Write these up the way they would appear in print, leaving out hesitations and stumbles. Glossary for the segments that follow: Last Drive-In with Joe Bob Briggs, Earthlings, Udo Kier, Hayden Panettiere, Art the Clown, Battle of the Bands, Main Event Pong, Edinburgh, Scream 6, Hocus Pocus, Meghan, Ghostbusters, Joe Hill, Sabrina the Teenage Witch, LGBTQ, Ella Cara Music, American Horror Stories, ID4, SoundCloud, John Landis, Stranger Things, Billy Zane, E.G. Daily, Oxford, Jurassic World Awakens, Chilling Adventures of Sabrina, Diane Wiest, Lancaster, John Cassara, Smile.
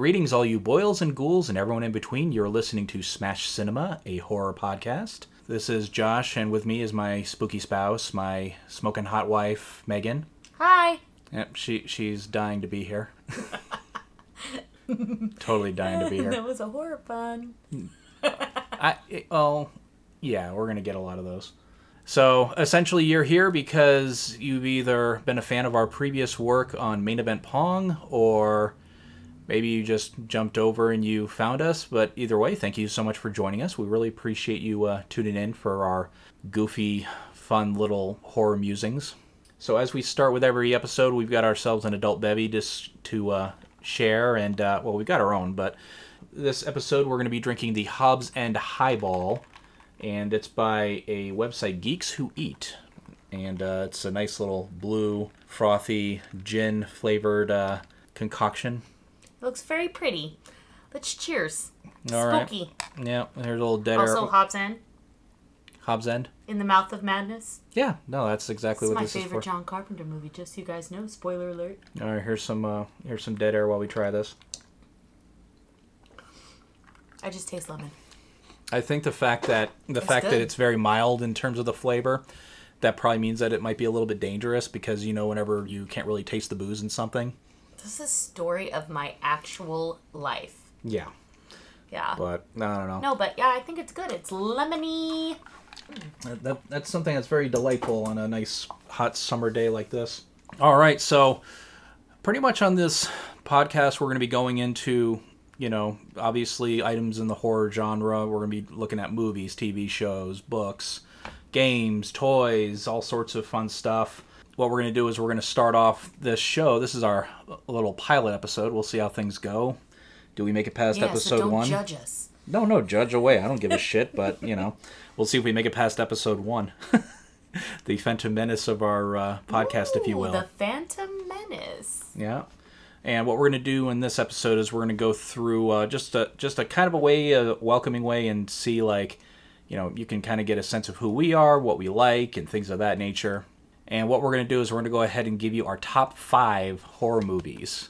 Greetings, all you boils and ghouls and everyone in between. You're listening to Smash Cinema, a horror podcast. This is Josh, and with me is my spooky spouse, my smoking hot wife, Megan. Hi. Yep, she's dying to be here. Totally dying to be here. That was a horror pun. Yeah, we're going to get a lot of those. So, essentially, you're here because you've either been a fan of our previous work on Main Event Pong, or maybe you just jumped over and you found us. But either way, thank you so much for joining us. We really appreciate you tuning in for our goofy, fun little horror musings. So, as we start with every episode, we've got ourselves an adult bevy just to share. And, well, we've got our own, but this episode we're going to be drinking the Hobbs End Highball. And it's by a website, Geeks Who Eat. And it's a nice little blue, frothy, gin-flavored concoction. It looks very pretty. Let's cheers. All spooky. Right. Yeah, there's a little dead air. Also, Hobbs End. Hobbs End. In the Mouth of Madness. Yeah, no, that's exactly what this is for. It's my favorite John Carpenter movie, just so you guys know. Spoiler alert. All right, here's some dead air while we try this. I just taste lemon. I think the fact that it's very mild in terms of the flavor, that probably means that it might be a little bit dangerous because, you know, whenever you can't really taste the booze in something. This is a story of my actual life. Yeah. Yeah. But, I don't know. No, but yeah, I think it's good. It's lemony. That's something that's very delightful on a nice hot summer day like this. All right, so pretty much on this podcast, we're going to be going into, you know, obviously items in the horror genre. We're going to be looking at movies, TV shows, books, games, toys, all sorts of fun stuff. What we're going to do is we're going to start off this show. This is our little pilot episode. We'll see how things go. Do we make it past episode one? Yeah, so don't judge us. No, judge away. I don't give a shit, but, you know, we'll see if we make it past episode one. The Phantom Menace of our podcast, if you will. The Phantom Menace. Yeah. And what we're going to do in this episode is we're going to go through just a kind of a welcoming way and see, like, you know, you can kind of get a sense of who we are, what we like, and things of that nature. And what we're going to do is we're going to go ahead and give you our top 5 horror movies.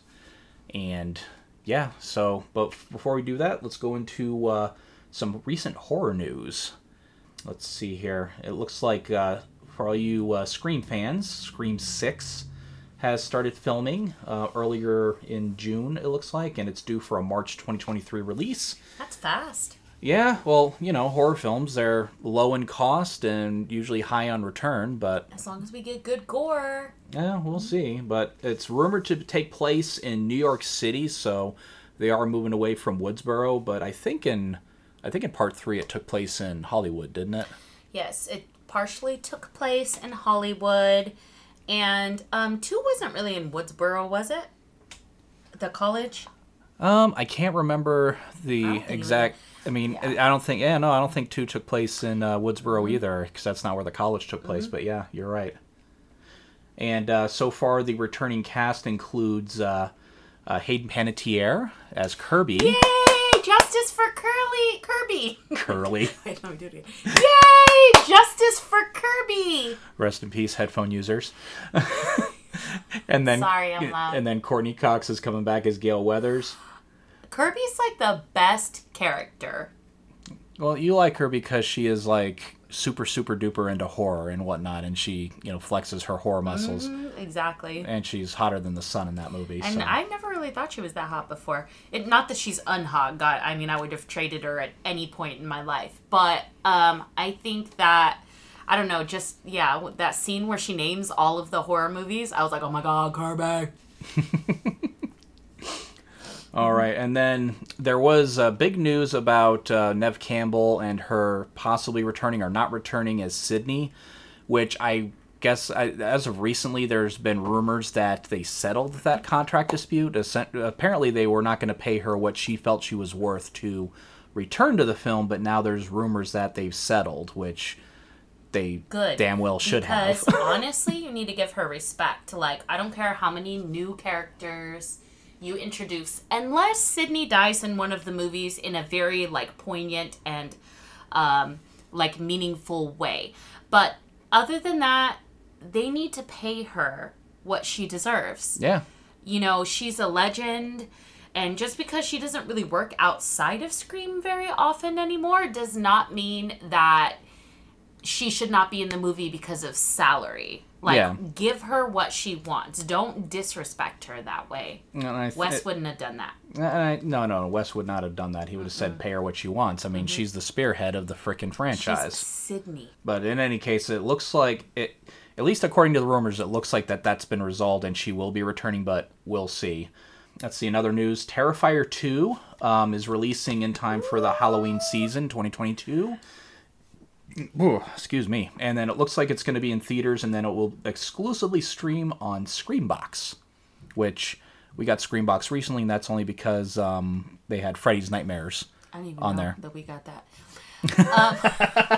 And, yeah, so, but before we do that, let's go into some recent horror news. Let's see here. It looks like, for all you Scream fans, Scream 6 has started filming earlier in June, it looks like, and it's due for a March 2023 release. That's fast. Yeah, well, you know, horror films, they're low in cost and usually high on return, but as long as we get good gore. Yeah, we'll see. But it's rumored to take place in New York City, so they are moving away from Woodsboro, but I think in part 3 it took place in Hollywood, didn't it? Yes, it partially took place in Hollywood. And 2 wasn't really in Woodsboro, was it? The college? I can't remember the exact. I mean, yeah. I don't think 2 took place in Woodsboro either, because that's not where the college took place. Mm-hmm. But yeah, you're right. And so far, the returning cast includes Hayden Panettiere as Kirby. Yay! Justice for Kirby. Curly. I don't do it. Yay! Justice for Kirby. Rest in peace, headphone users. And then, sorry, I'm loud. And then Courtney Cox is coming back as Gail Weathers. Kirby's like the best character. Well, you like her because she is like super, super duper into horror and whatnot, and she, you know, flexes her horror muscles. Mm-hmm, exactly. And she's hotter than the sun in that movie. And so, I never really thought she was that hot before. Not that she's unhot. God, I mean, I would have traded her at any point in my life. But I think that, I don't know, just, yeah, that scene where she names all of the horror movies, I was like, oh my God, Kirby. All right, and then there was big news about Neve Campbell and her possibly returning or not returning as Sydney, which I guess as of recently there's been rumors that they settled that contract dispute. Apparently they were not going to pay her what she felt she was worth to return to the film, but now there's rumors that they've settled, which they damn well should have. Because honestly, you need to give her respect. Like, I don't care how many new characters you introduce, unless Sydney dies in one of the movies in a very, like, poignant and, like, meaningful way. But other than that, they need to pay her what she deserves. Yeah. You know, she's a legend. And just because she doesn't really work outside of Scream very often anymore does not mean that she should not be in the movie because of salary. Like, yeah. Give her what she wants. Don't disrespect her that way. Wes wouldn't have done that. No, Wes would not have done that. He would have said, pay her what she wants. I mean, she's the spearhead of the frickin' franchise. She's Sydney. But in any case, it looks like, it, at least according to the rumors, it looks like that's been resolved and she will be returning, but we'll see. Let's see, another news. Terrifier 2 is releasing in time for the Halloween season, 2022. Ooh, excuse me. And then it looks like it's going to be in theaters, and then it will exclusively stream on Screambox, which we got Screambox recently, and that's only because they had Freddy's Nightmares on there. I didn't even know that we got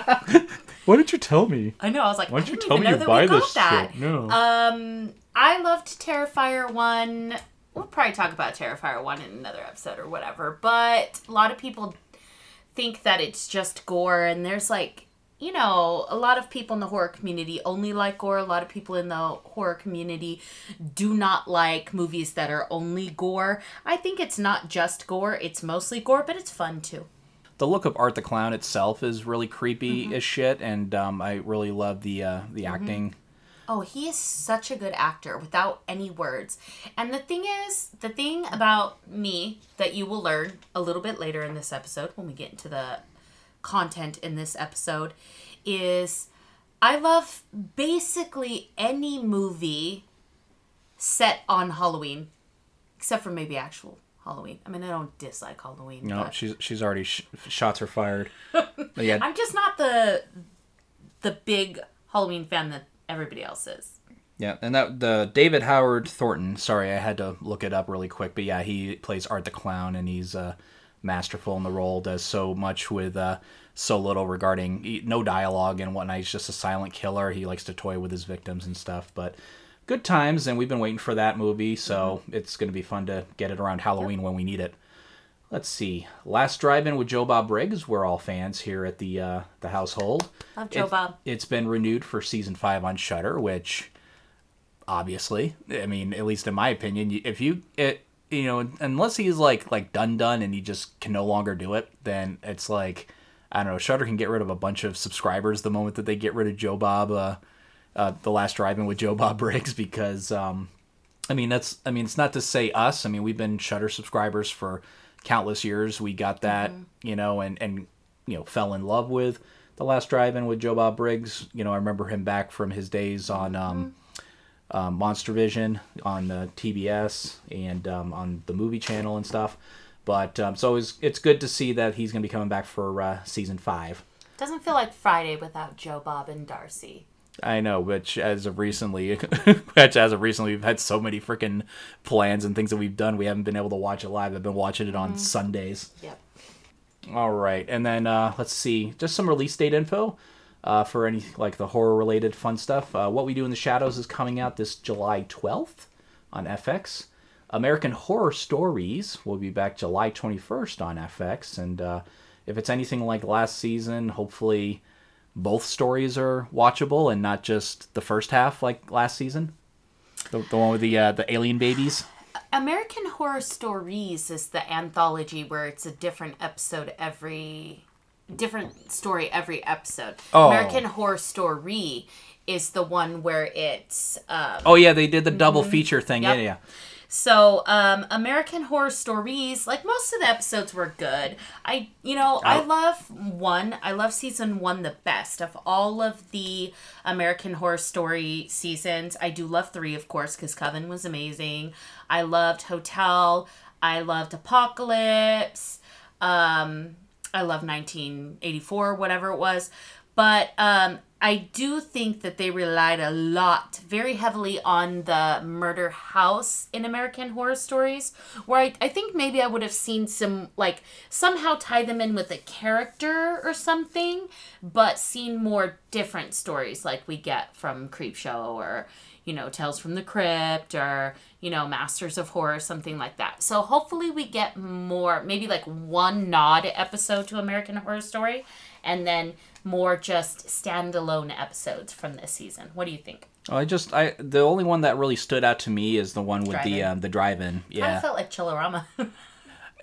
that. Why didn't you tell me? I know. I was like, why didn't you tell me you buy this shit? No. I loved Terrifier 1. We'll probably talk about Terrifier 1 in another episode or whatever, but a lot of people think that it's just gore, and there's like, you know, a lot of people in the horror community only like gore. A lot of people in the horror community do not like movies that are only gore. I think it's not just gore. It's mostly gore, but it's fun, too. The look of Art the Clown itself is really creepy as shit, and I really love the acting. Oh, he is such a good actor without any words. And the thing about me that you will learn a little bit later in this episode when we get into the content in this episode is I love basically any movie set on Halloween, except for maybe actual Halloween. I mean, I don't dislike Halloween. No, but... she's already shots are fired. Yeah. I'm just not the big Halloween fan that everybody else is. Yeah, and that the David Howard Thornton. Sorry, I had to look it up really quick, but yeah, he plays Art the Clown, and he's masterful in the role, does so much with so little regarding no dialogue and whatnot. He's just a silent killer. He likes to toy with his victims and stuff, but good times, and we've been waiting for that movie, so it's going to be fun to get it around Halloween when we need it. Let's see. Last Drive-In with Joe Bob Briggs. We're all fans here at the household. Love Joe Bob. It's been renewed for season 5 on Shudder, which obviously, I mean, at least in my opinion, if you... you know, unless he's like done and he just can no longer do it, then it's like, I don't know, Shudder can get rid of a bunch of subscribers the moment that they get rid of Joe Bob, The Last Drive-In with Joe Bob Briggs, because, it's not to say us. I mean, we've been Shudder subscribers for countless years. We got that, you know, and, you know, fell in love with The Last Drive-In with Joe Bob Briggs. You know, I remember him back from his days on, Monster Vision on TBS and on the movie channel and stuff, but so it's good to see that he's gonna be coming back for season 5. Doesn't feel like Friday without Joe Bob and Darcy. I know, which as of recently we've had so many freaking plans and things that we've done, we haven't been able to watch it live. I've been watching it on Sundays. Yep. All right, and then let's see, just some release date info. For any, like, the horror-related fun stuff. What We Do in the Shadows is coming out this July 12th on FX. American Horror Stories will be back July 21st on FX. And if it's anything like last season, hopefully both stories are watchable and not just the first half like last season. The one with the alien babies. American Horror Stories is the anthology where it's a different episode every... different story every episode. Oh. American Horror Story is the one where it's... oh, yeah, they did the double feature thing. Yep. Yeah. So, American Horror Stories, like, most of the episodes were good. I love one. I love season 1 the best of all of the American Horror Story seasons. I do love 3, of course, because Coven was amazing. I loved Hotel. I loved Apocalypse. I love 1984, whatever it was. But I do think that they relied a lot, very heavily on the murder house in American Horror Stories, where I think maybe I would have seen some, like, somehow tie them in with a character or something, but seen more different stories like we get from Creepshow or, you know, Tales from the Crypt or, you know, Masters of Horror, something like that. So hopefully we get more, maybe like one nod episode to American Horror Story and then more just standalone episodes from this season. What do you think? I the only one that really stood out to me is the one with the drive-in. Yeah. Kind of felt like Chillerama.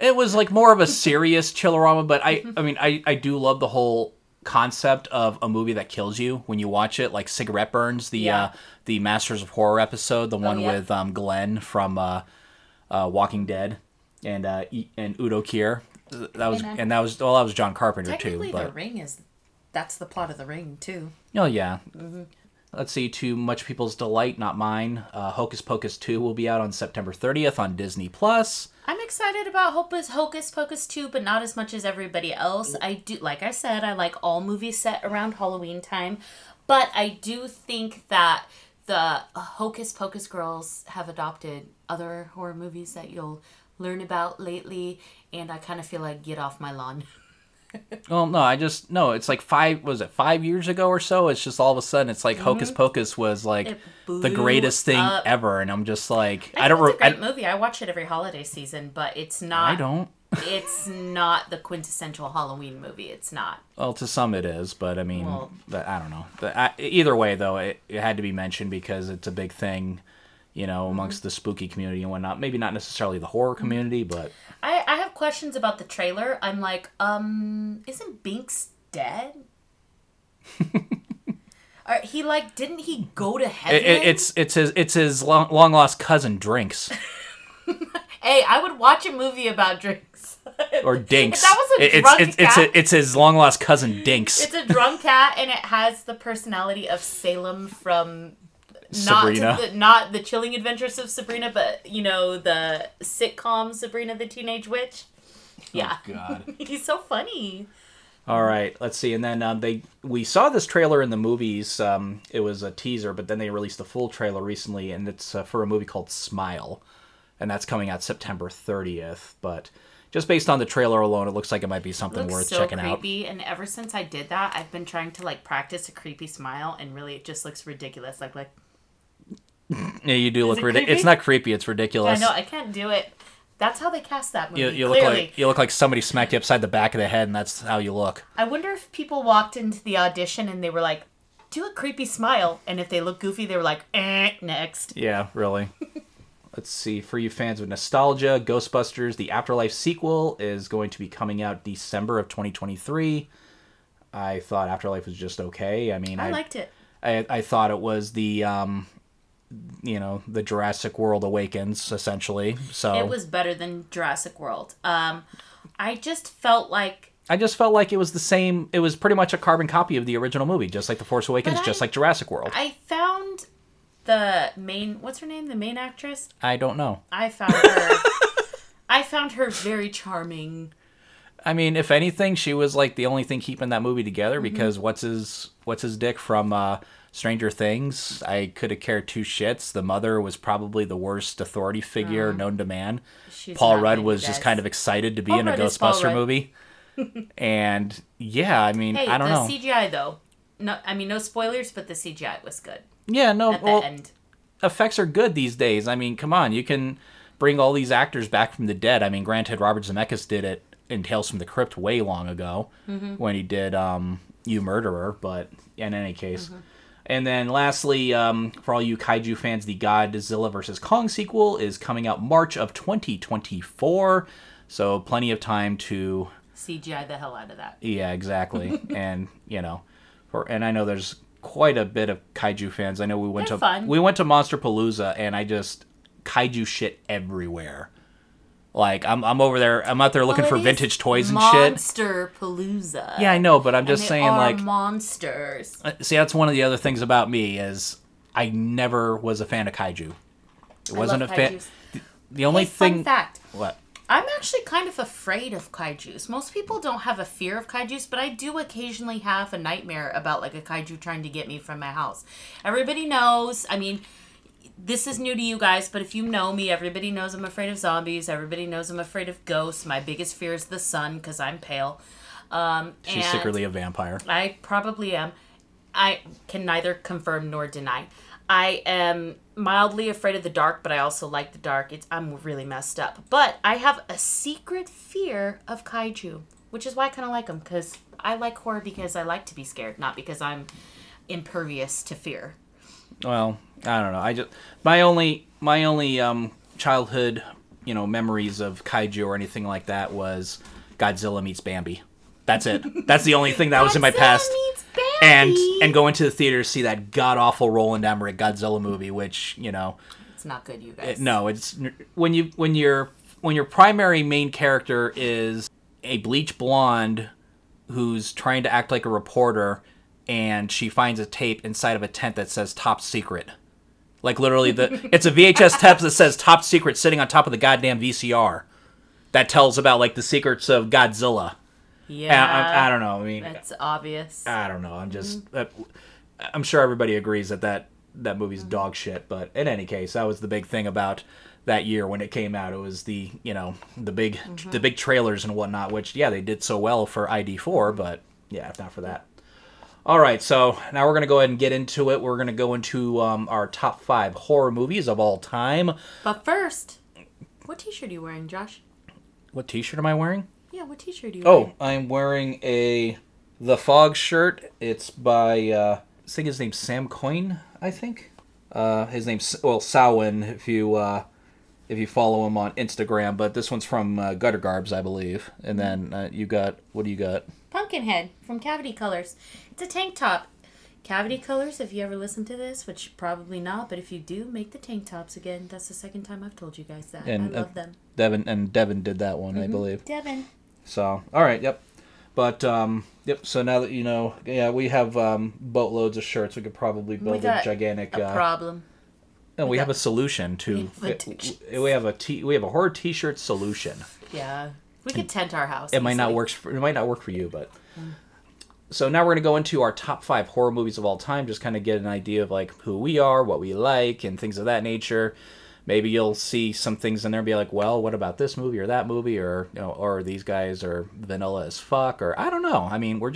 It was like more of a serious Chillerama, but I mean I do love the whole concept of a movie that kills you when you watch it, like Cigarette Burns, the Masters of Horror episode, the one with Glenn from Walking Dead and Udo Kier. That was John Carpenter too. But The Ring that's the plot of The Ring too. Oh yeah. Mm-hmm. Let's see, to much people's delight, not mine, Hocus Pocus 2 will be out on September 30th on Disney+. I'm excited about Hocus Pocus 2, but not as much as everybody else. I do, like I said, I like all movies set around Halloween time, but I do think that the Hocus Pocus girls have adopted other horror movies that you'll learn about lately, and I kind of feel like, get off my lawn. Well, no, it's like 5 years ago or so, it's just all of a sudden, it's like Hocus Pocus was like the greatest thing ever, and I'm just like, it's a great movie, I watch it every holiday season, but it's not the quintessential Halloween movie, it's not. Well, to some it is, but I mean, I don't know. Either way, though, it had to be mentioned because it's a big thing, you know, amongst the spooky community and whatnot. Maybe not necessarily the horror community, but... I have questions about the trailer. I'm like, isn't Binks dead? Didn't he go to heaven? It's his long-lost cousin, Drinks. Hey, I would watch a movie about Drinks. Or Dinks. If that was a drunk cat. It's his long-lost cousin, Dinks. It's a drunk cat, and it has the personality of Salem from... Sabrina. Not the Chilling Adventures of Sabrina, but, you know, the sitcom Sabrina the Teenage Witch. Yeah. Oh, God. He's so funny. All right. Let's see. And then we saw this trailer in the movies. It was a teaser, but then they released the full trailer recently, and it's for a movie called Smile. And that's coming out September 30th. But just based on the trailer alone, it looks like it might be something worth checking out. It looks so creepy, and ever since I did that, I've been trying to, like, practice a creepy smile, and really it just looks ridiculous. Like... Yeah, you do look ridiculous. It's not creepy, it's ridiculous. I know, I can't do it. That's how they cast that movie. You look like somebody smacked you upside the back of the head, and that's how you look. I wonder if people walked into the audition and they were like, do a creepy smile, and if they look goofy, they were like, next. Yeah, really. Let's see, for you fans of nostalgia, Ghostbusters, the Afterlife sequel is going to be coming out December of 2023. I thought Afterlife was just okay. I mean, I liked it. I thought it was the... you know, the Jurassic World Awakens, essentially. So it was better than Jurassic World. I just felt like it was the same. It was pretty much a carbon copy of the original movie, just like The Force Awakens, just like Jurassic World. I found the main... What's her name? The main actress? I don't know. I found her very charming. I mean, if anything, she was like the only thing keeping that movie together, because what's his dick from... Stranger Things, I could have cared two shits. The mother was probably the worst authority figure known to man. Paul Rudd was just kind of excited to be in a Ghostbuster movie. And yeah, I mean, I don't know. The CGI though. No, I mean, no spoilers, but the CGI was good. Yeah, no. At the end. Effects are good these days. I mean, come on, you can bring all these actors back from the dead. I mean, granted, Robert Zemeckis did it in Tales from the Crypt way long ago when he did You Murderer, but in any case... And then lastly, for all you kaiju fans, the Godzilla vs. Kong sequel is coming out March of 2024. So plenty of time to... CGI the hell out of that. Yeah, exactly. And, you know, and I know there's quite a bit of kaiju fans. I know we went to Monsterpalooza, and I just... Kaiju shit everywhere. Like, I'm over there, I'm out there looking for vintage toys and shit. Monsterpalooza. Yeah, I know, but I'm just saying, like... monsters. See, that's one of the other things about me, is I never was a fan of kaiju. It wasn't a fan... The only thing... Fun fact. What? I'm actually kind of afraid of kaijus. Most people don't have a fear of kaijus, but I do occasionally have a nightmare about, like, a kaiju trying to get me from my house. Everybody knows, I mean... This is new to you guys, but if you know me, everybody knows I'm afraid of zombies. Everybody knows I'm afraid of ghosts. My biggest fear is the sun, because I'm pale. She's secretly a vampire. I probably am. I can neither confirm nor deny. I am mildly afraid of the dark, but I also like the dark. I'm really messed up. But I have a secret fear of kaiju, which is why I kind of like them, because I like horror because I like to be scared, not because I'm impervious to fear. Well, I don't know. I just my only childhood, you know, memories of kaiju or anything like that was Godzilla meets Bambi. That's it. That's the only thing that was in my past. And going to the theater to see that god-awful Roland Emmerich Godzilla movie, which, you know... It's not good, you guys. No, it's... When your primary main character is a bleach blonde who's trying to act like a reporter, and she finds a tape inside of a tent that says top secret. Like, literally, it's a VHS tape that says top secret sitting on top of the goddamn VCR that tells about, like, the secrets of Godzilla. Yeah, I don't know. I mean, that's obvious. I don't know. I'm just, I'm sure everybody agrees that movie's dog shit. But in any case, that was the big thing about that year when it came out. It was the, you know, the big trailers and whatnot. Which, yeah, they did so well for ID4, but yeah, if not for that. All right, so now we're gonna go ahead and get into it. We're gonna go into our top 5 horror movies of all time. But first, what T-shirt are you wearing, Josh? What T-shirt am I wearing? Yeah, what T-shirt do you wear? Oh, I'm wearing a The Fog shirt. It's by, I think his name's Sam Coyne, I think. His name's, well, Samhain, if you follow him on Instagram. But this one's from Gutter Garbs, I believe. And then you got, what do you got? Pumpkinhead from Cavity Colors. It's a tank top. Cavity Colors, if you ever listen to this, which probably not, but if you do, make the tank tops again. That's the second time I've told you guys that. And, I love them. Devin did that one, I believe. Devin. So, all right, yep. But, yep, so now that you know, yeah, we have boatloads of shirts. We could probably build a gigantic... a problem. And we have a solution to... We have a horror T-shirt solution. Yeah. We could tent our house. It might not work for you, but... Mm. So now we're going to go into our top 5 horror movies of all time, just kind of get an idea of, like, who we are, what we like, and things of that nature. Maybe you'll see some things in there and be like, well, what about this movie or that movie, or, you know, or these guys are vanilla as fuck, or I don't know. I mean, we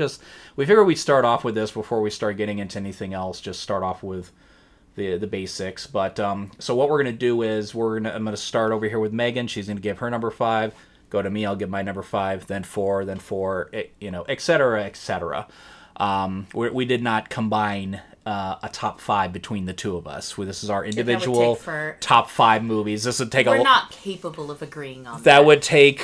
figure we'd start off with this before we start getting into anything else, just start off with the basics. But so what we're going to do is I'm going to start over here with Megan. She's going to give her number 5. Go to me, I'll give my number 5, then 4, you know, et cetera, et cetera. We did not combine a top 5 between the two of us. This is our individual top 5 movies. This would take We're not capable of agreeing on that. That would take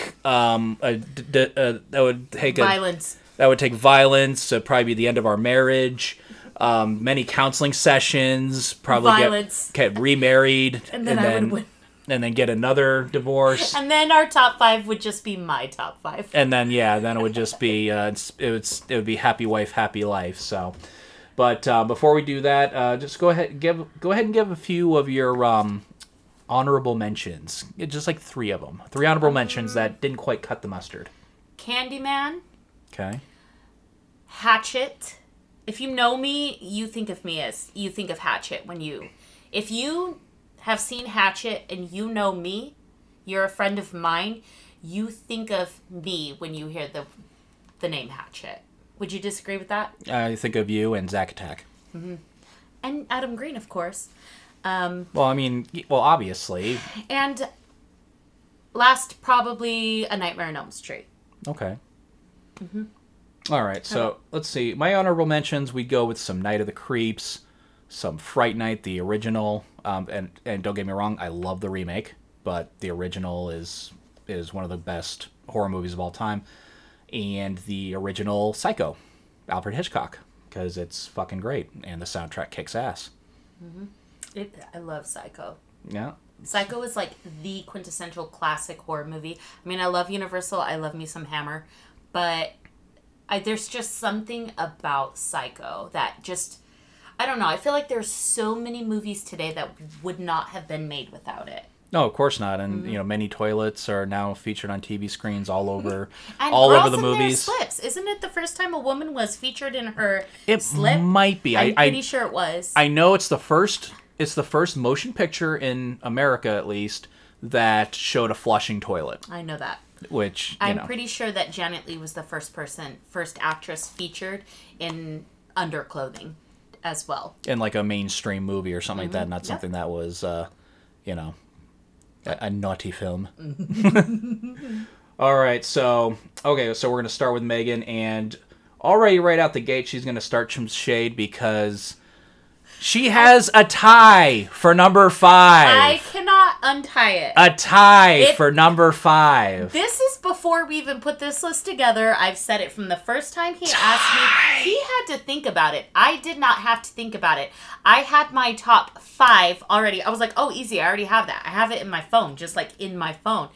violence. That would take violence. So probably be the end of our marriage. Many counseling sessions. Probably violence. Get remarried, and then I would win. And then get another divorce. And then our top 5 would just be my top 5. And then, yeah, it would just be, it would be happy wife, happy life. So, but before we do that, just go ahead and give a few of your honorable mentions. Just like 3 of them. 3 honorable mentions that didn't quite cut the mustard. Candyman. Okay. Hatchet. If you know me, you think of Hatchet when you... If you... have seen Hatchet and you know me, you're a friend of mine, you think of me when you hear the name Hatchet. Would you disagree with that? I think of you and Zack Attack. Mm-hmm. And Adam Green, of course. Well, obviously. And last, probably A Nightmare on Elm Street. Okay. Mm-hmm. All right, so let's see. My honorable mentions, we'd go with some Night of the Creeps, some Fright Night, the original... and don't get me wrong, I love the remake, but the original is one of the best horror movies of all time. And the original Psycho, Alfred Hitchcock, because it's fucking great, and the soundtrack kicks ass. Mm-hmm. I love Psycho. Yeah. Psycho is like the quintessential classic horror movie. I mean, I love Universal, I love me some Hammer, but there's just something about Psycho that just... I don't know. I feel like there's so many movies today that would not have been made without it. No, of course not. And you know, many toilets are now featured on TV screens all over the movies. And girls in their slips. Isn't it the first time a woman was featured in her slip? It might be. I'm pretty sure it was. I know it's the first motion picture in America, at least, that showed a flushing toilet. I know that. Which I'm pretty sure that Janet Leigh was the first actress featured in underclothing. as well. In like a mainstream movie or something like that, not something that was, you know, a naughty film. All right, so, okay, so we're going to start with Megan, and already right out the gate, she's going to start some shade because she has a tie for number 5. I cannot untie it. A tie for number 5. This is before we even put this list together. I've said it from the first time he asked me. He had to think about it. I did not have to think about it. I had my top 5 already. I was like, oh, easy. I already have that. I have it in my phone, just like in my phone.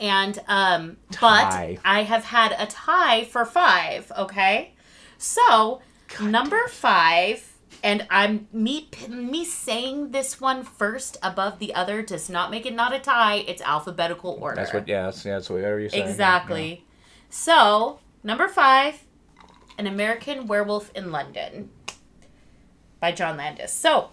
And, but I have had a tie for 5, okay? So, number 5, and I'm me saying this one first above the other does not make it not a tie, it's alphabetical order. That's what, that's what you're saying. Exactly. Yeah. So, number 5, An American Werewolf in London by John Landis. So,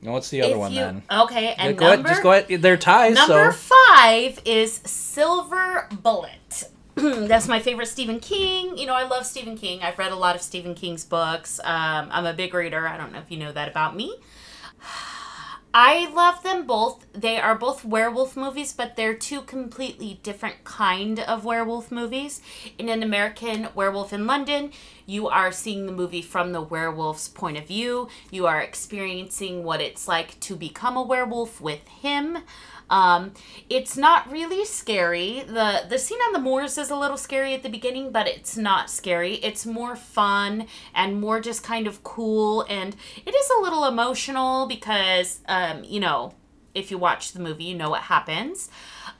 what's the other one then? Okay, and go ahead, just go ahead. They're ties. Number 5 is Silver Bullet. That's my favorite Stephen King. You know, I love Stephen King. I've read a lot of Stephen King's books. I'm a big reader. I don't know if you know that about me. I love them both. They are both werewolf movies, but they're two completely different kind of werewolf movies. In An American Werewolf in London, you are seeing the movie from the werewolf's point of view. You are experiencing what it's like to become a werewolf with him. It's not really scary. The scene on the moors is a little scary at the beginning, but it's not scary. It's more fun and more just kind of cool, and it is a little emotional because, you know, if you watch the movie, you know what happens.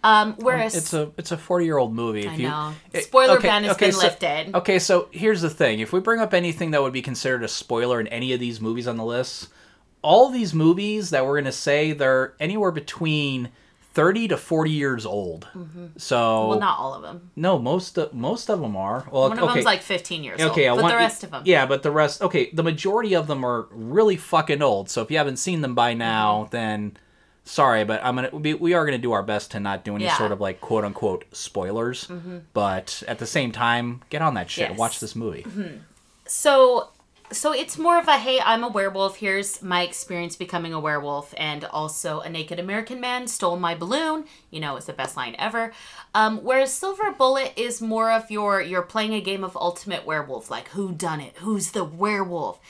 Whereas it's a 40-year-old movie. If I know. Spoiler ban has been lifted. Okay, so here's the thing: if we bring up anything that would be considered a spoiler in any of these movies on the list. All these movies that we're going to say, they're anywhere between 30 to 40 years old. Mm-hmm. So, well, not all of them. No, most of them are. Well, one of them's like 15 years old, but the rest of them. Yeah, but the rest, the majority of them are really fucking old. So if you haven't seen them by now, then sorry, but we are going to do our best to not do any sort of like quote unquote spoilers. Mm-hmm. But at the same time, get on that shit and watch this movie. Mm-hmm. So it's more of a, hey, I'm a werewolf, here's my experience becoming a werewolf, and also a naked American man stole my balloon, you know, it's the best line ever. Whereas Silver Bullet is more of you're playing a game of ultimate werewolf, like who done it, who's the werewolf?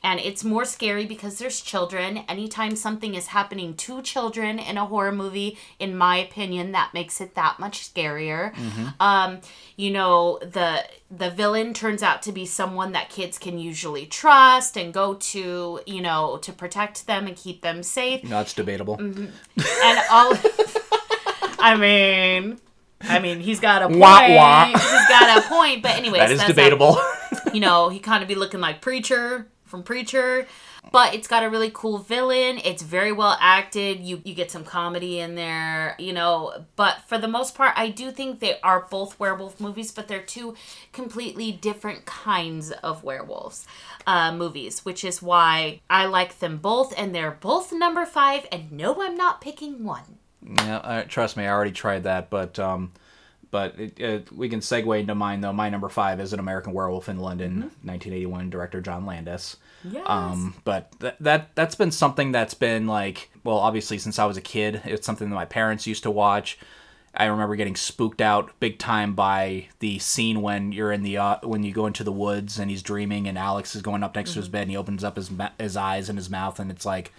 And it's more scary because there's children. Anytime something is happening to children in a horror movie, in my opinion, that makes it that much scarier. Mm-hmm. You know, the villain turns out to be someone that kids can usually trust and go to, you know, to protect them and keep them safe. No, it's debatable. Mm-hmm. And all... I mean, he's got a point. Wah, wah. He's got a point. But anyways... That is debatable. That, you know, he kind of be looking like Preacher... from Preacher, but it's got a really cool villain. It's very well acted. You get some comedy in there, you know, but for the most part, I do think they are both werewolf movies, but they're two completely different kinds of werewolves movies, which is why I like them both, and they're both number 5, and no, I'm not picking one. Yeah, trust me, I already tried that, But we can segue into mine, though. My number 5 is An American Werewolf in London, 1981, director John Landis. Yes. But that's been something that's been, like, well, obviously, since I was a kid, it's something that my parents used to watch. I remember getting spooked out big time by the scene when you're in the when you go into the woods and he's dreaming and Alex is going up next to his bed and he opens up his eyes and his mouth and it's like...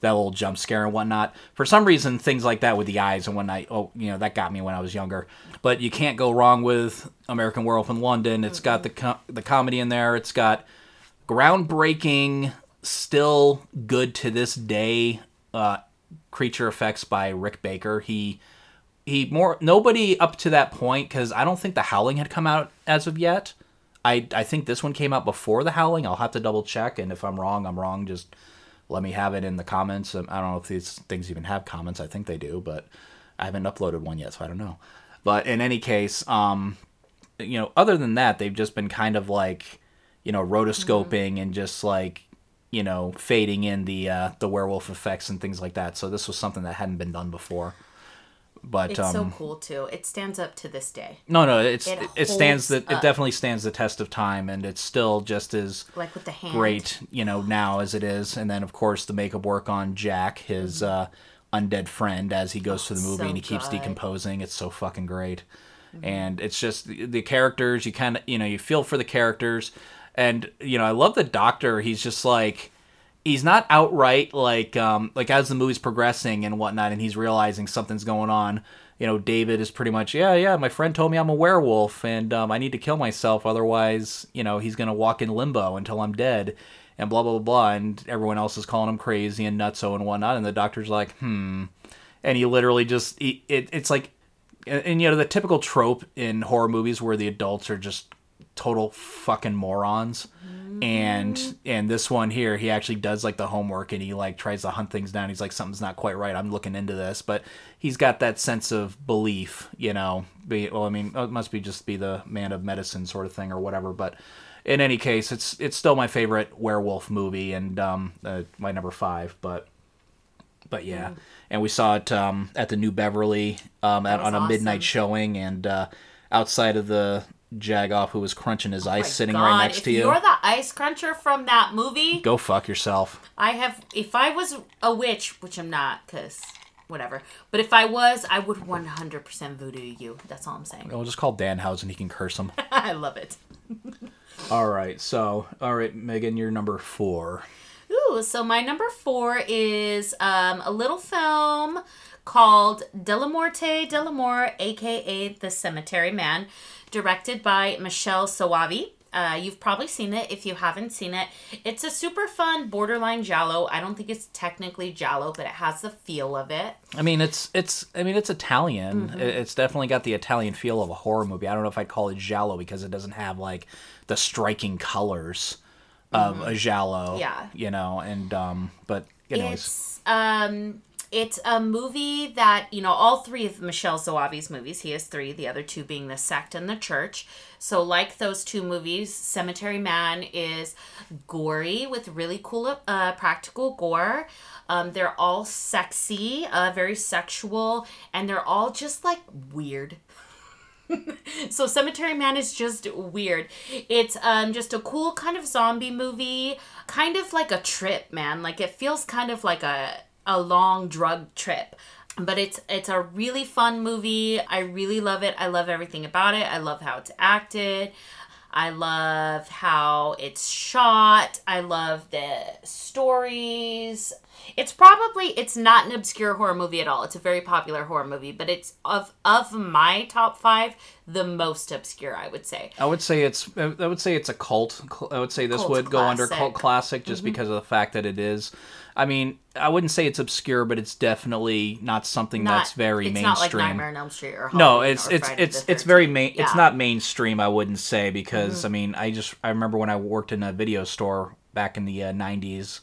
that little jump scare and whatnot. For some reason, things like that with the eyes and whatnot, that got me when I was younger. But you can't go wrong with American Werewolf in London. It's got the comedy in there. It's got groundbreaking, still good to this day, creature effects by Rick Baker. Nobody up to that point, because I don't think The Howling had come out as of yet. I think this one came out before The Howling. I'll have to double check, and if I'm wrong, I'm wrong. Just... let me have it in the comments. I don't know if these things even have comments. I think they do, but I haven't uploaded one yet, so I don't know. But in any case, you know, other than that, they've just been kind of like, you know, rotoscoping and just like, you know, fading in the werewolf effects and things like that. So this was something that hadn't been done before. But it's so cool too. It stands up to this day. No, it definitely stands the test of time, and it's still just as like with the hand. Great, now as it is. And then of course the makeup work on Jack, his undead friend, as he goes through the movie, and he keeps decomposing. It's so fucking great. Mm-hmm. And it's just the characters. You kind of you feel for the characters, and I love the doctor. He's just like. He's not outright like as the movie's progressing and whatnot, and he's realizing something's going on. David is pretty much, my friend told me I'm a werewolf and I need to kill myself. Otherwise, he's going to walk in limbo until I'm dead and blah, blah, blah, blah. And everyone else is calling him crazy and nutso and whatnot. And the doctor's like, And he literally just, it's like, and the typical trope in horror movies where the adults are just total fucking morons. And this one here, he actually does like the homework, and he like tries to hunt things down. He's like, something's not quite right. I'm looking into this, but he's got that sense of belief, it must be just be the man of medicine sort of thing or whatever. But in any case, it's still my favorite werewolf movie, and my number 5. But yeah, and we saw it at the New Beverly on a midnight showing, and outside of the. Jagoff, who was crunching his ice, sitting right next to you. If you're the ice cruncher from that movie, go fuck yourself. If I was a witch, which I'm not, because whatever. But if I was, I would 100% voodoo you. That's all I'm saying. I'll just call Danhausen. He can curse him. I love it. All right, Megan, you're number 4. Ooh, so my number 4 is a little film called Delamorte, aka The Cemetery Man. Directed by Michelle Sawabi. You've probably seen it. If you haven't seen it, it's a super fun borderline giallo. I don't think it's technically giallo, but it has the feel of it. I mean, it's Italian. Mm-hmm. It's definitely got the Italian feel of a horror movie. I don't know if I'd call it giallo because it doesn't have like the striking colors of a giallo. Yeah. And but anyways. It's a movie that, all 3 of Michelle Zawabi's movies, he has 3, the other 2 being The Sect and The Church. So like those 2 movies, Cemetery Man is gory with really cool practical gore. They're all sexy, very sexual, and they're all just like weird. So Cemetery Man is just weird. It's just a cool kind of zombie movie, kind of like a trip, man. Like it feels kind of like a long drug trip, but it's a really fun movie. I really love it. I love everything about it. I love how it's acted. I love how it's shot. I love the stories. It's not an obscure horror movie at all. It's a very popular horror movie, but it's of my top 5, the most obscure, I would say. I would say it's a cult. I would say this cult would go under cult classic just because of the fact that it is. I mean, I wouldn't say it's obscure, but it's definitely not something that's very mainstream. It's not like Nightmare on Elm Street or Halloween it's very main. Yeah. It's not mainstream, I wouldn't say, because I mean, I remember when I worked in a video store back in the 90s.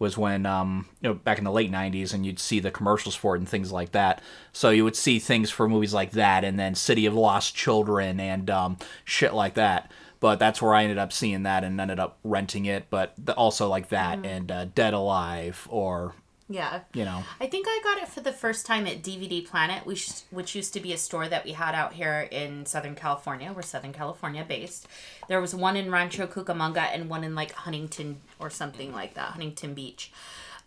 Was when, back in the late 90s, and you'd see the commercials for it and things like that. So you would see things for movies like that, and then City of Lost Children and shit like that. But that's where I ended up seeing that and ended up renting it, but also like that and Dead Alive or... Yeah. I think I got it for the first time at DVD Planet, which used to be a store that we had out here in Southern California. We're Southern California based. There was one in Rancho Cucamonga and one in like Huntington or something like that, Huntington Beach.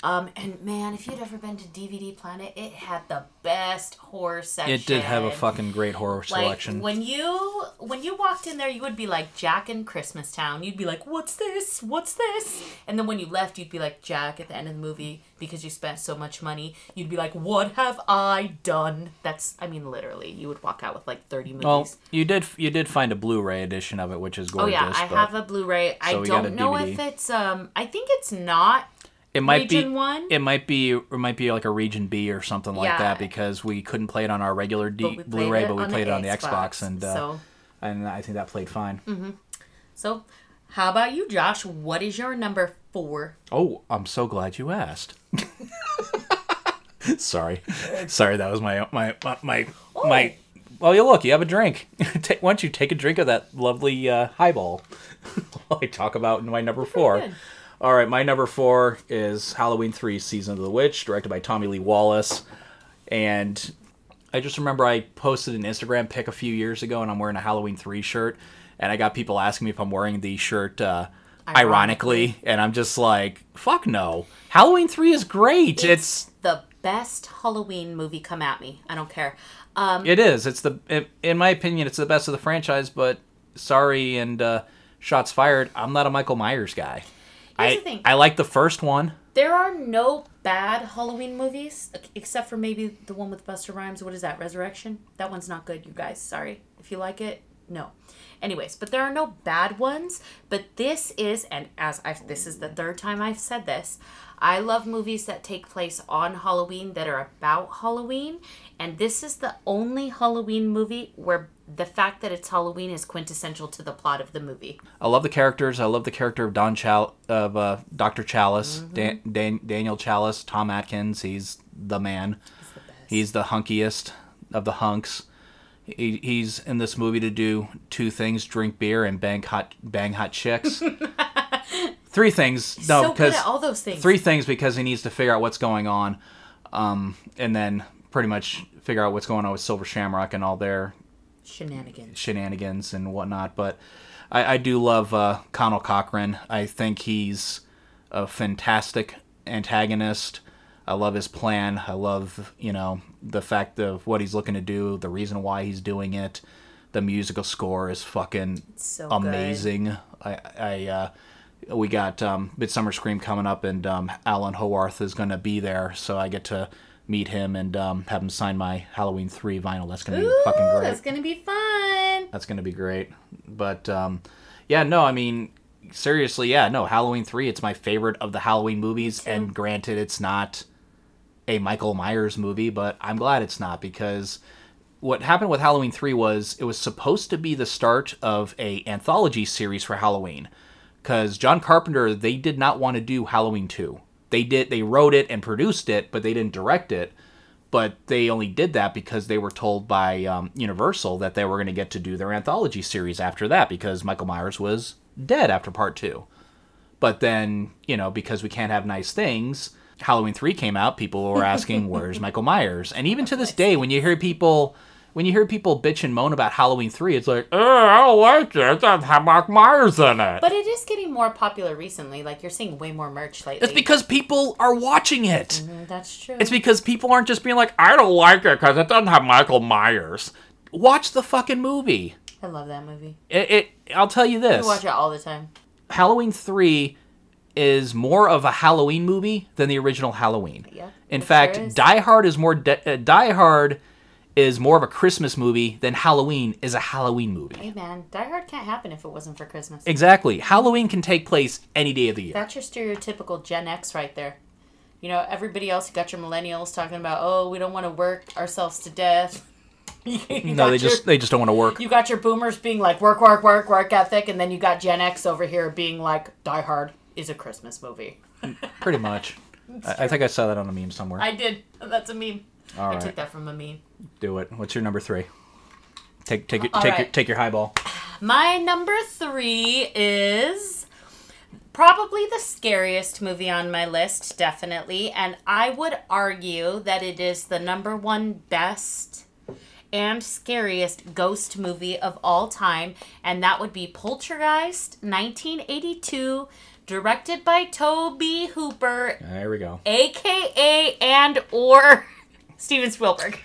And man, if you'd ever been to DVD Planet, it had the best horror section. It did have a fucking great horror selection. When you walked in there, you would be like Jack in Christmastown. You'd be like, what's this? What's this? And then when you left, you'd be like Jack at the end of the movie because you spent so much money. You'd be like, what have I done? Literally, you would walk out with like 30 movies. Well, you did find a Blu-ray edition of it, which is gorgeous. Oh yeah, I have a Blu-ray. So I don't know if it's, I think it's not. It might region be. One? It might be like a region B or something like that because we couldn't play it on our regular Blu-ray, but we played it on the Xbox, and I think that played fine. Mm-hmm. So, how about you, Josh? What is your number 4? Oh, I'm so glad you asked. Sorry, that was my. Well, you look. You have a drink. Why don't you take a drink of that lovely highball? I talk about my number 4. All right, my number 4 is Halloween 3: Season of the Witch, directed by Tommy Lee Wallace, and I just remember I posted an Instagram pic a few years ago, and I'm wearing a Halloween 3 shirt, and I got people asking me if I'm wearing the shirt ironically, and I'm just like, fuck no. Halloween 3 is great. It's the best Halloween movie, come at me. I don't care. It is. In my opinion, it's the best of the franchise, but sorry and shots fired, I'm not a Michael Myers guy. Here's the thing. I like the first one. There are no bad Halloween movies, except for maybe the one with Busta Rhymes. What is that, Resurrection? That one's not good, you guys. Sorry. If you like it, no. Anyways, but there are no bad ones. But this is, and this is the third time I've said this, I love movies that take place on Halloween that are about Halloween. And this is the only Halloween movie where the fact that it's Halloween is quintessential to the plot of the movie. I love the characters. I love the character of Dr. Chalice, mm-hmm. Daniel Chalice, Tom Atkins. He's the man. He's the best. He's the hunkiest of the hunks. He's in this movie to do two things: drink beer and bang hot chicks. Three things. He's no, so because good at all those things. Three things because he needs to figure out what's going on, and then pretty much figure out what's going on with Silver Shamrock and all their shenanigans and whatnot. But I do love Connell Cochran. I think he's a fantastic antagonist. I love his plan. I love, the fact of what he's looking to do, the reason why he's doing it. The musical score is fucking so amazing. Good. We got Midsummer Scream coming up, and Alan Howarth is going to be there, so I get to meet him and have him sign my Halloween 3 vinyl. That's going to be fucking great. That's going to be fun. That's going to be great. But, Halloween 3, it's my favorite of the Halloween movies, and granted, it's not a Michael Myers movie, but I'm glad it's not, because what happened with Halloween 3 was it was supposed to be the start of a anthology series for Halloween, because John Carpenter, they did not want to do Halloween 2. They wrote it and produced it, but they didn't direct it. But they only did that because they were told by Universal that they were going to get to do their anthology series after that, because Michael Myers was dead after part 2. But then, because we can't have nice things, Halloween 3 came out, people were asking, where's Michael Myers? And even to this day, when you hear people bitch and moan about Halloween 3, it's like, I don't like it. It doesn't have Michael Myers in it. But it is getting more popular recently. Like, you're seeing way more merch lately. It's because people are watching it. Mm-hmm, that's true. It's because people aren't just being like, I don't like it because it doesn't have Michael Myers. Watch the fucking movie. I love that movie. I'll tell you this. I watch it all the time. Halloween 3 is more of a Halloween movie than the original Halloween. Yeah. In fact, sure is. Die Hard is more of a Christmas movie than Halloween is a Halloween movie. Hey man, Die Hard can't happen if it wasn't for Christmas. Exactly. Halloween can take place any day of the year. That's your stereotypical Gen X right there. Everybody else, you got your millennials talking about, we don't want to work ourselves to death. They just don't want to work. You got your boomers being like, work, work, work, work ethic, and then you got Gen X over here being like, Die Hard is a Christmas movie. Pretty much. I think I saw that on a meme somewhere. I did. That's a meme. All right. I took that from a meme. Do it. What's your number 3? Take your highball. My number 3 is probably the scariest movie on my list, definitely, and I would argue that it is the number 1 best and scariest ghost movie of all time, and that would be Poltergeist, 1982. Directed by Tobe Hooper. There we go. AKA and/or Steven Spielberg.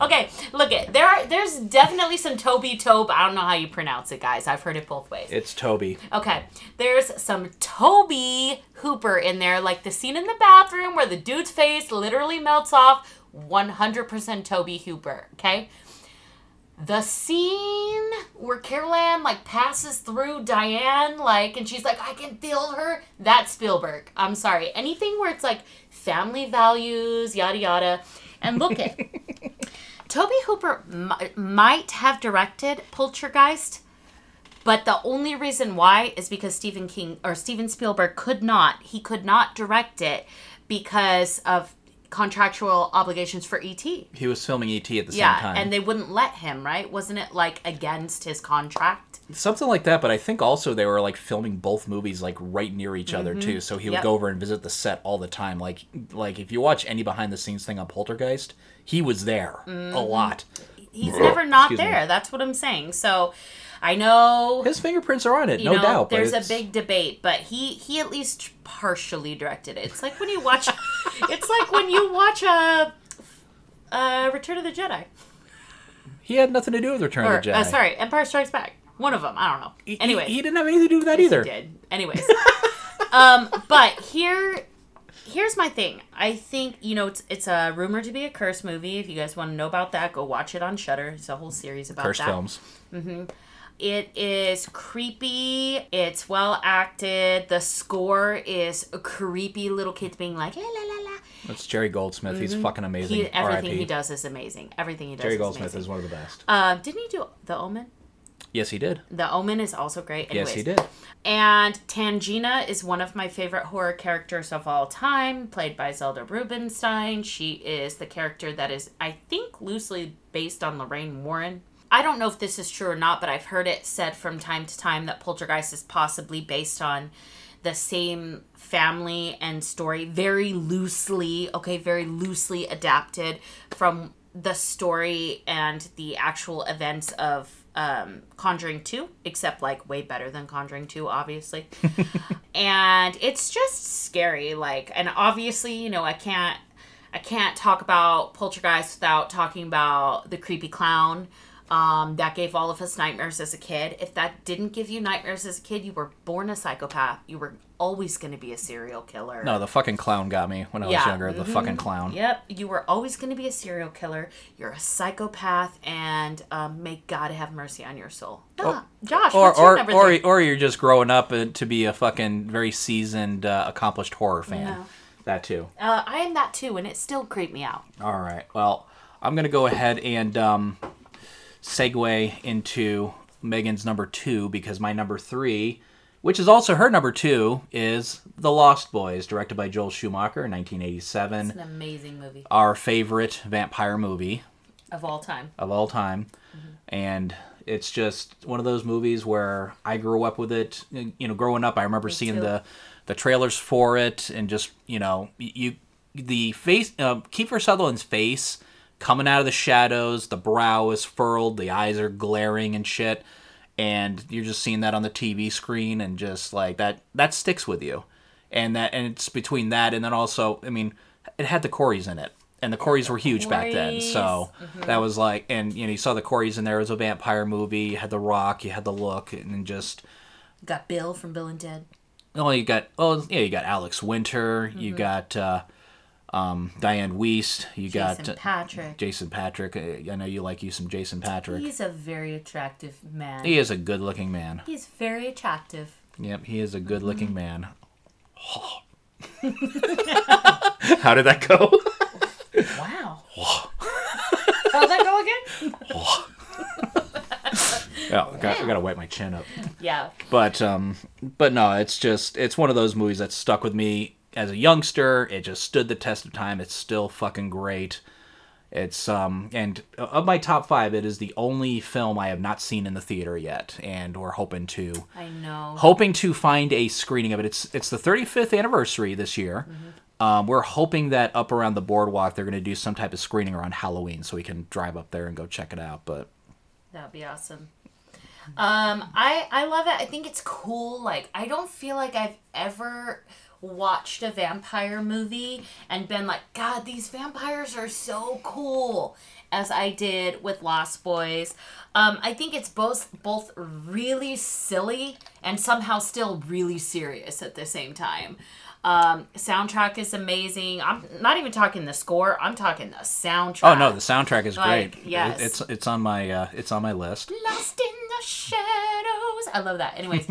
Okay, look it. There's definitely some Tobe. I don't know how you pronounce it, guys. I've heard it both ways. It's Tobe. Okay, there's some Tobe Hooper in there, like the scene in the bathroom where the dude's face literally melts off. 100% Tobe Hooper. Okay. The scene where Carol Ann, passes through Diane, and she's like, I can feel her. That's Spielberg. I'm sorry. Anything where it's, family values, yada, yada. And look it. Tobe Hooper might have directed Poltergeist, but the only reason why is because Steven Spielberg could not direct it because of contractual obligations for E.T. He was filming E.T. at the same time. Yeah, and they wouldn't let him, right? Wasn't it, like, against his contract? Something like that, but I think also they were, like, filming both movies, like, right near each other, too. So he would go over and visit the set all the time. Like if you watch any behind-the-scenes thing on Poltergeist, he was there a lot. He's never not there. That's what I'm saying. So I know his fingerprints are on it, no doubt. There's a big debate, but he at least partially directed it. It's like when you watch, a Return of the Jedi. He had nothing to do with Return of the Jedi. Sorry, Empire Strikes Back. One of them. I don't know. Anyway, he didn't have anything to do with that either. He did. Anyways, but here's my thing. I think, it's a rumored to be a cursed movie. If you guys want to know about that, go watch it on Shudder. It's a whole series about cursed films. Mm-hmm. It is creepy. It's well acted. The score is creepy. Little kids being like, la, la, la, la. That's Jerry Goldsmith. He's fucking amazing. Everything he does is amazing. Everything he does Jerry Goldsmith is one of the best. Didn't he do The Omen? Yes, he did. The Omen is also great. Anyways, yes, he did. And Tangina is one of my favorite horror characters of all time, played by Zelda Rubinstein. She is the character that is, I think, loosely based on Lorraine Warren. I don't know if this is true or not, but I've heard it said from time to time that Poltergeist is possibly based on the same family and story, very loosely adapted from the story and the actual events of Conjuring 2, except like way better than Conjuring 2, obviously. And it's just scary, and obviously, I can't talk about Poltergeist without talking about the creepy clown. That gave all of us nightmares as a kid. If that didn't give you nightmares as a kid, you were born a psychopath. You were always going to be a serial killer. No, the fucking clown got me when I was younger. Mm-hmm. The fucking clown. Yep. You were always going to be a serial killer. You're a psychopath, and may God have mercy on your soul. Oh, Josh, or you're just growing up to be a fucking very seasoned, accomplished horror fan. Yeah. That too. I am that too, and it still creeped me out. All right. Well, I'm going to go ahead and segue into Megan's number 2, because my number 3, which is also her number 2, is The Lost Boys, directed by Joel Schumacher in 1987. It's an amazing movie. Our favorite vampire movie. Of all time. Mm-hmm. And it's just one of those movies where I grew up with it. Growing up, I remember seeing the trailers for it, and just, the face, Kiefer Sutherland's face coming out of the shadows, the brow is furled, the eyes are glaring and shit, and you're just seeing that on the TV screen, and just like that sticks with you. And it's between that and then also, it had the Corys in it, and the Corys were huge back then, so that was like, and you saw the Corys in there. It was a vampire movie. You had The Rock, you had The Look, and just got Bill from Bill and Ted. You got Alex Winter, you got Diane Wiest, Jason Patrick. I know you like you some Jason Patrick. He's a very attractive man. He is a good-looking man. He's very attractive. Yep, he is a good-looking man. Oh. How did that go? Wow. How did that go again? Oh, I gotta wipe my chin up. Yeah. But no, it's one of those movies that stuck with me. As a youngster, it just stood the test of time. It's still fucking great. It's, and of my top 5, it is the only film I have not seen in the theater yet, and we're hoping to. I know. Hoping to find a screening of it. It's the 35th anniversary this year. Mm-hmm. We're hoping that up around the boardwalk, they're going to do some type of screening around Halloween, so we can drive up there and go check it out, but that'd be awesome. I love it. I think it's cool. Like, I don't feel like I've ever watched a vampire movie and been like, God, these vampires are so cool, as I did with Lost Boys. I think it's both really silly and somehow still really serious at the same time. Soundtrack is amazing. I'm not even talking the score. I'm talking the soundtrack. Oh no, the soundtrack is great. Yes, it's on my list. Lost in the Shadows. I love that. Anyways,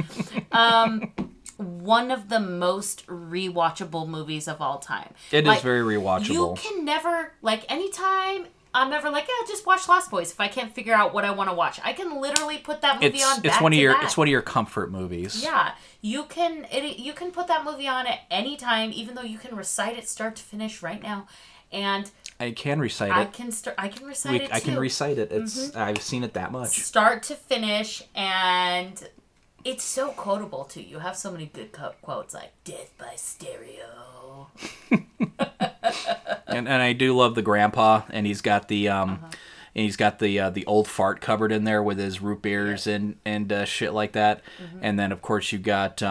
one of the most rewatchable movies of all time. It is very rewatchable. You can never, anytime I'm never just watch Lost Boys if I can't figure out what I want to watch. I can literally put that movie on back to back. It's one of your comfort movies. Yeah. You can put that movie on at any time, even though you can recite it start to finish right now, and I can recite it. I can recite it too. I can recite it. It's I've seen it that much. Start to finish, and it's so quotable too. You have so many good quotes like "Death by stereo." and I do love the grandpa, and he's got the and he's got the old fart cupboard in there with his root beers and shit like that. Mm-hmm. And then of course you got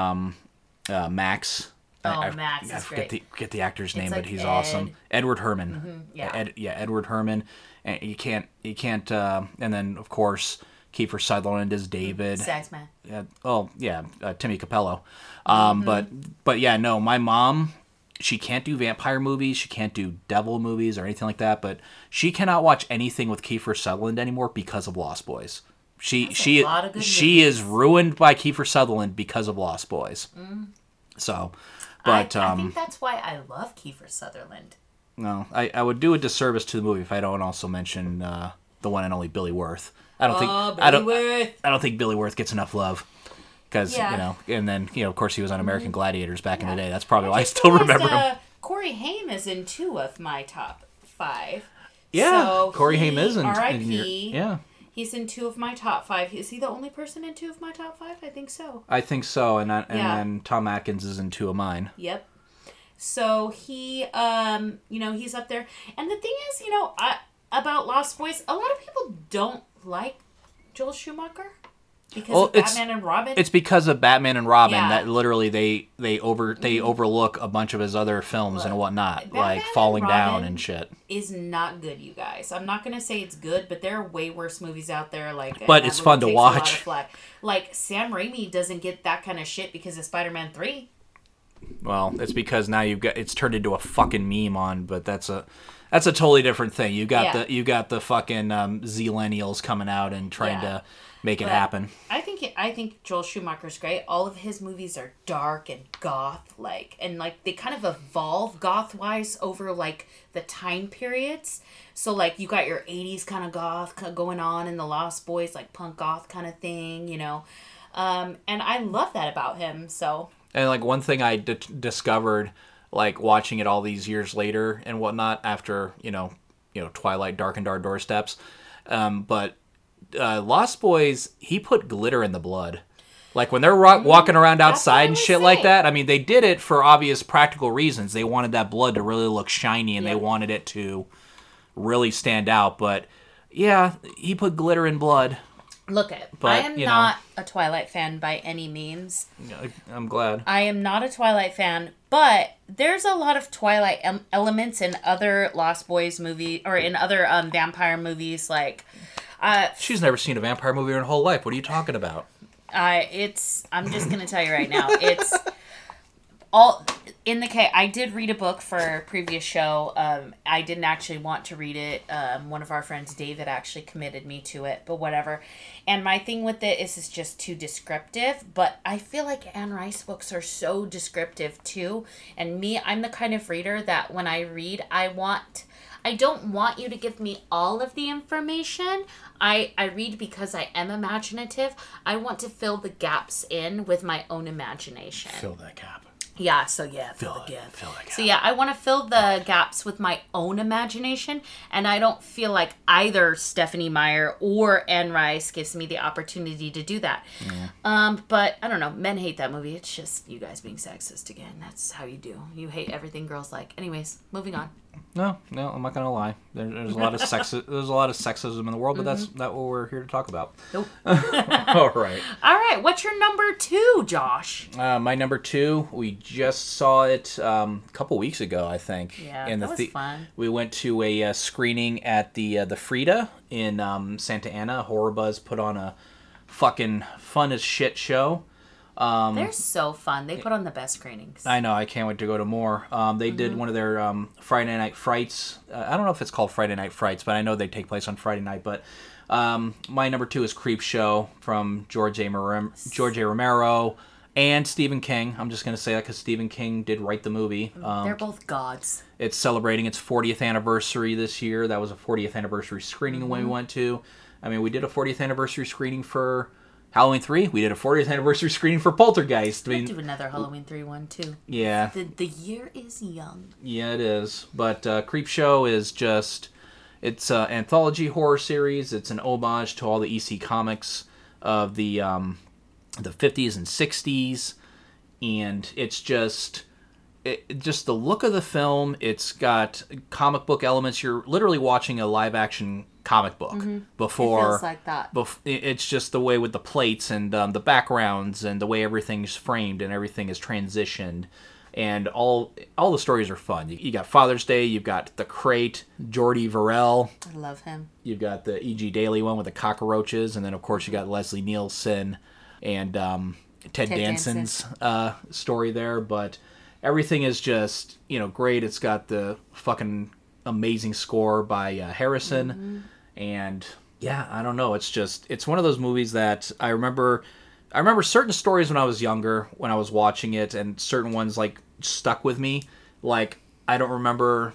Max. Max is great. I forget the actor's name, but he's awesome. Edward Herrmann. Mm-hmm. Yeah. Edward Herrmann. And you can't. And then of course Kiefer Sutherland is David. Saxman. Timmy Capello. But my mom, she can't do vampire movies. She can't do devil movies or anything like that. But she cannot watch anything with Kiefer Sutherland anymore because of Lost Boys. She is ruined by Kiefer Sutherland because of Lost Boys. Mm-hmm. So. But I think that's why I love Kiefer Sutherland. No, I would do a disservice to the movie if I don't also mention the one and only Billy Wirth. I don't think Billy Wirth gets enough love because of course he was on American Gladiators back in the day. That's probably why I still remember him. Corey Haim is in two of my top five. Yeah, so Corey Haim is in. R.I.P. Yeah. He's in two of my top five. Is he the only person in two of my top five? I think so. And then Tom Atkins is in two of mine. Yep. So he, he's up there. And the thing is, about Lost Boys, a lot of people don't like Joel Schumacher because of Batman and Robin. It's because of Batman and Robin that literally they overlook a bunch of his other films and whatnot, Batman like Falling and Down and shit. Is not good, you guys. I'm not gonna say it's good, but there are way worse movies out there. But it's fun to watch. Like Sam Raimi doesn't get that kind of shit because of Spider-Man 3. Well, it's because now it's turned into a fucking meme on, but that's a totally different thing. You got the fucking Zillennials coming out and trying to make it happen. I think Joel Schumacher's great. All of his movies are dark and goth and they kind of evolve goth wise over the time periods. So you got your 80s kind of goth going on in the Lost Boys, punk goth kind of thing, and I love that about him. So and one thing I discovered watching it all these years later and whatnot after Twilight darkened our doorsteps, but. Lost Boys, he put glitter in the blood. When they're walking around outside and shit like that, I mean, they did it for obvious practical reasons. They wanted that blood to really look shiny and they wanted it to really stand out. But, yeah, he put glitter in blood. Look at it. But, I am not a Twilight fan by any means. I'm glad. I am not a Twilight fan, but there's a lot of Twilight elements in other Lost Boys movies or in other vampire movies she's never seen a vampire movie in her whole life. What are you talking about? I'm just going to tell you right now. It's all in the case. I did read a book for a previous show. I didn't actually want to read it. One of our friends, David, actually committed me to it, but whatever. And my thing with it is it's just too descriptive, but I feel like Anne Rice books are so descriptive too. And me, I'm the kind of reader that when I read, I don't want you to give me all of the information. I read because I am imaginative. I want to fill the gaps in with my own imagination. Fill that gap. Yeah, so yeah, fill the gap. So yeah, I want to fill the gaps with my own imagination, and I don't feel like either Stephenie Meyer or Anne Rice gives me the opportunity to do that. Yeah. But I don't know, men hate that movie. It's just you guys being sexist again. That's how you do. You hate everything girls like. Anyways, moving on. No, I'm not gonna lie. There's a lot of sexism in the world, but that's not what we're here to talk about. Nope. All right. What's your number two, Josh? My number two. We just saw it a couple weeks ago, I think. Yeah, that was fun. We went to a screening at the Frida in Santa Ana. Horror Buzz put on a fucking fun as shit show. They're so fun. They put on the best screenings. I know. I can't wait to go to more. They did one of their Friday Night Frights. I don't know if it's called Friday Night Frights, but I know they take place on Friday night. But my number two is Creepshow from George A. Romero and Stephen King. I'm just going to say that because Stephen King did write the movie. They're both gods. It's celebrating its 40th anniversary this year. That was a 40th anniversary screening when we went to. I mean, we did a 40th anniversary screening for Halloween 3, we did a 40th anniversary screening for Poltergeist. We'll do another Halloween 3 one, too. Yeah. The year is young. Yeah, it is. But Creepshow is just... It's an anthology horror series. It's an homage to all the EC comics of the 50s and 60s. And it's just... Just the look of the film, it's got comic book elements. You're literally watching a live-action comic book before. It feels like that. It's just the way with the plates and the backgrounds and the way everything's framed and everything is transitioned. And all the stories are fun. You got Father's Day, you've got The Crate, Jordy Verrell. I love him. You've got the E.G. Daily one with the cockroaches. And then, of course, you got Leslie Nielsen and Ted Danson's story there. But... Everything is just, you know, great. It's got the fucking amazing score by Harrison. Mm-hmm. And, yeah, I don't know. It's just, it's one of those movies that I remember certain stories when I was younger, when I was watching it, and certain ones, like, stuck with me. Like, I don't remember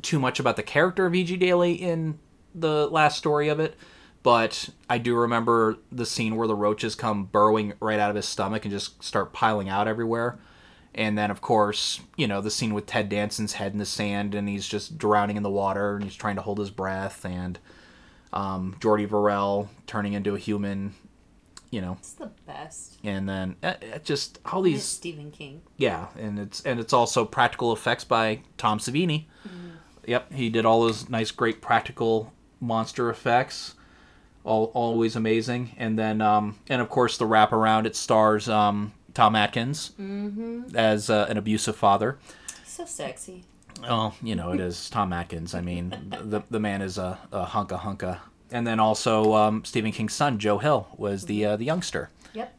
too much about the character of E.G. Daily in the last story of it, but I do remember the scene where the roaches come burrowing right out of his stomach and just start piling out everywhere. And then, of course, you know, the scene with Ted Danson's head in the sand and he's just drowning in the water and he's trying to hold his breath, and Jordy Verrell turning into a human, you know. It's the best. And then just all these... It's Stephen King. Yeah, and it's also practical effects by Tom Savini. Mm-hmm. Yep, he did all those nice, great practical monster effects. Always amazing. And then, and of course, the wraparound, it stars... Tom Atkins as an abusive father. So sexy. Oh, you know, it is Tom Atkins. I mean, the man is a hunka. And then also Stephen King's son, Joe Hill, was the youngster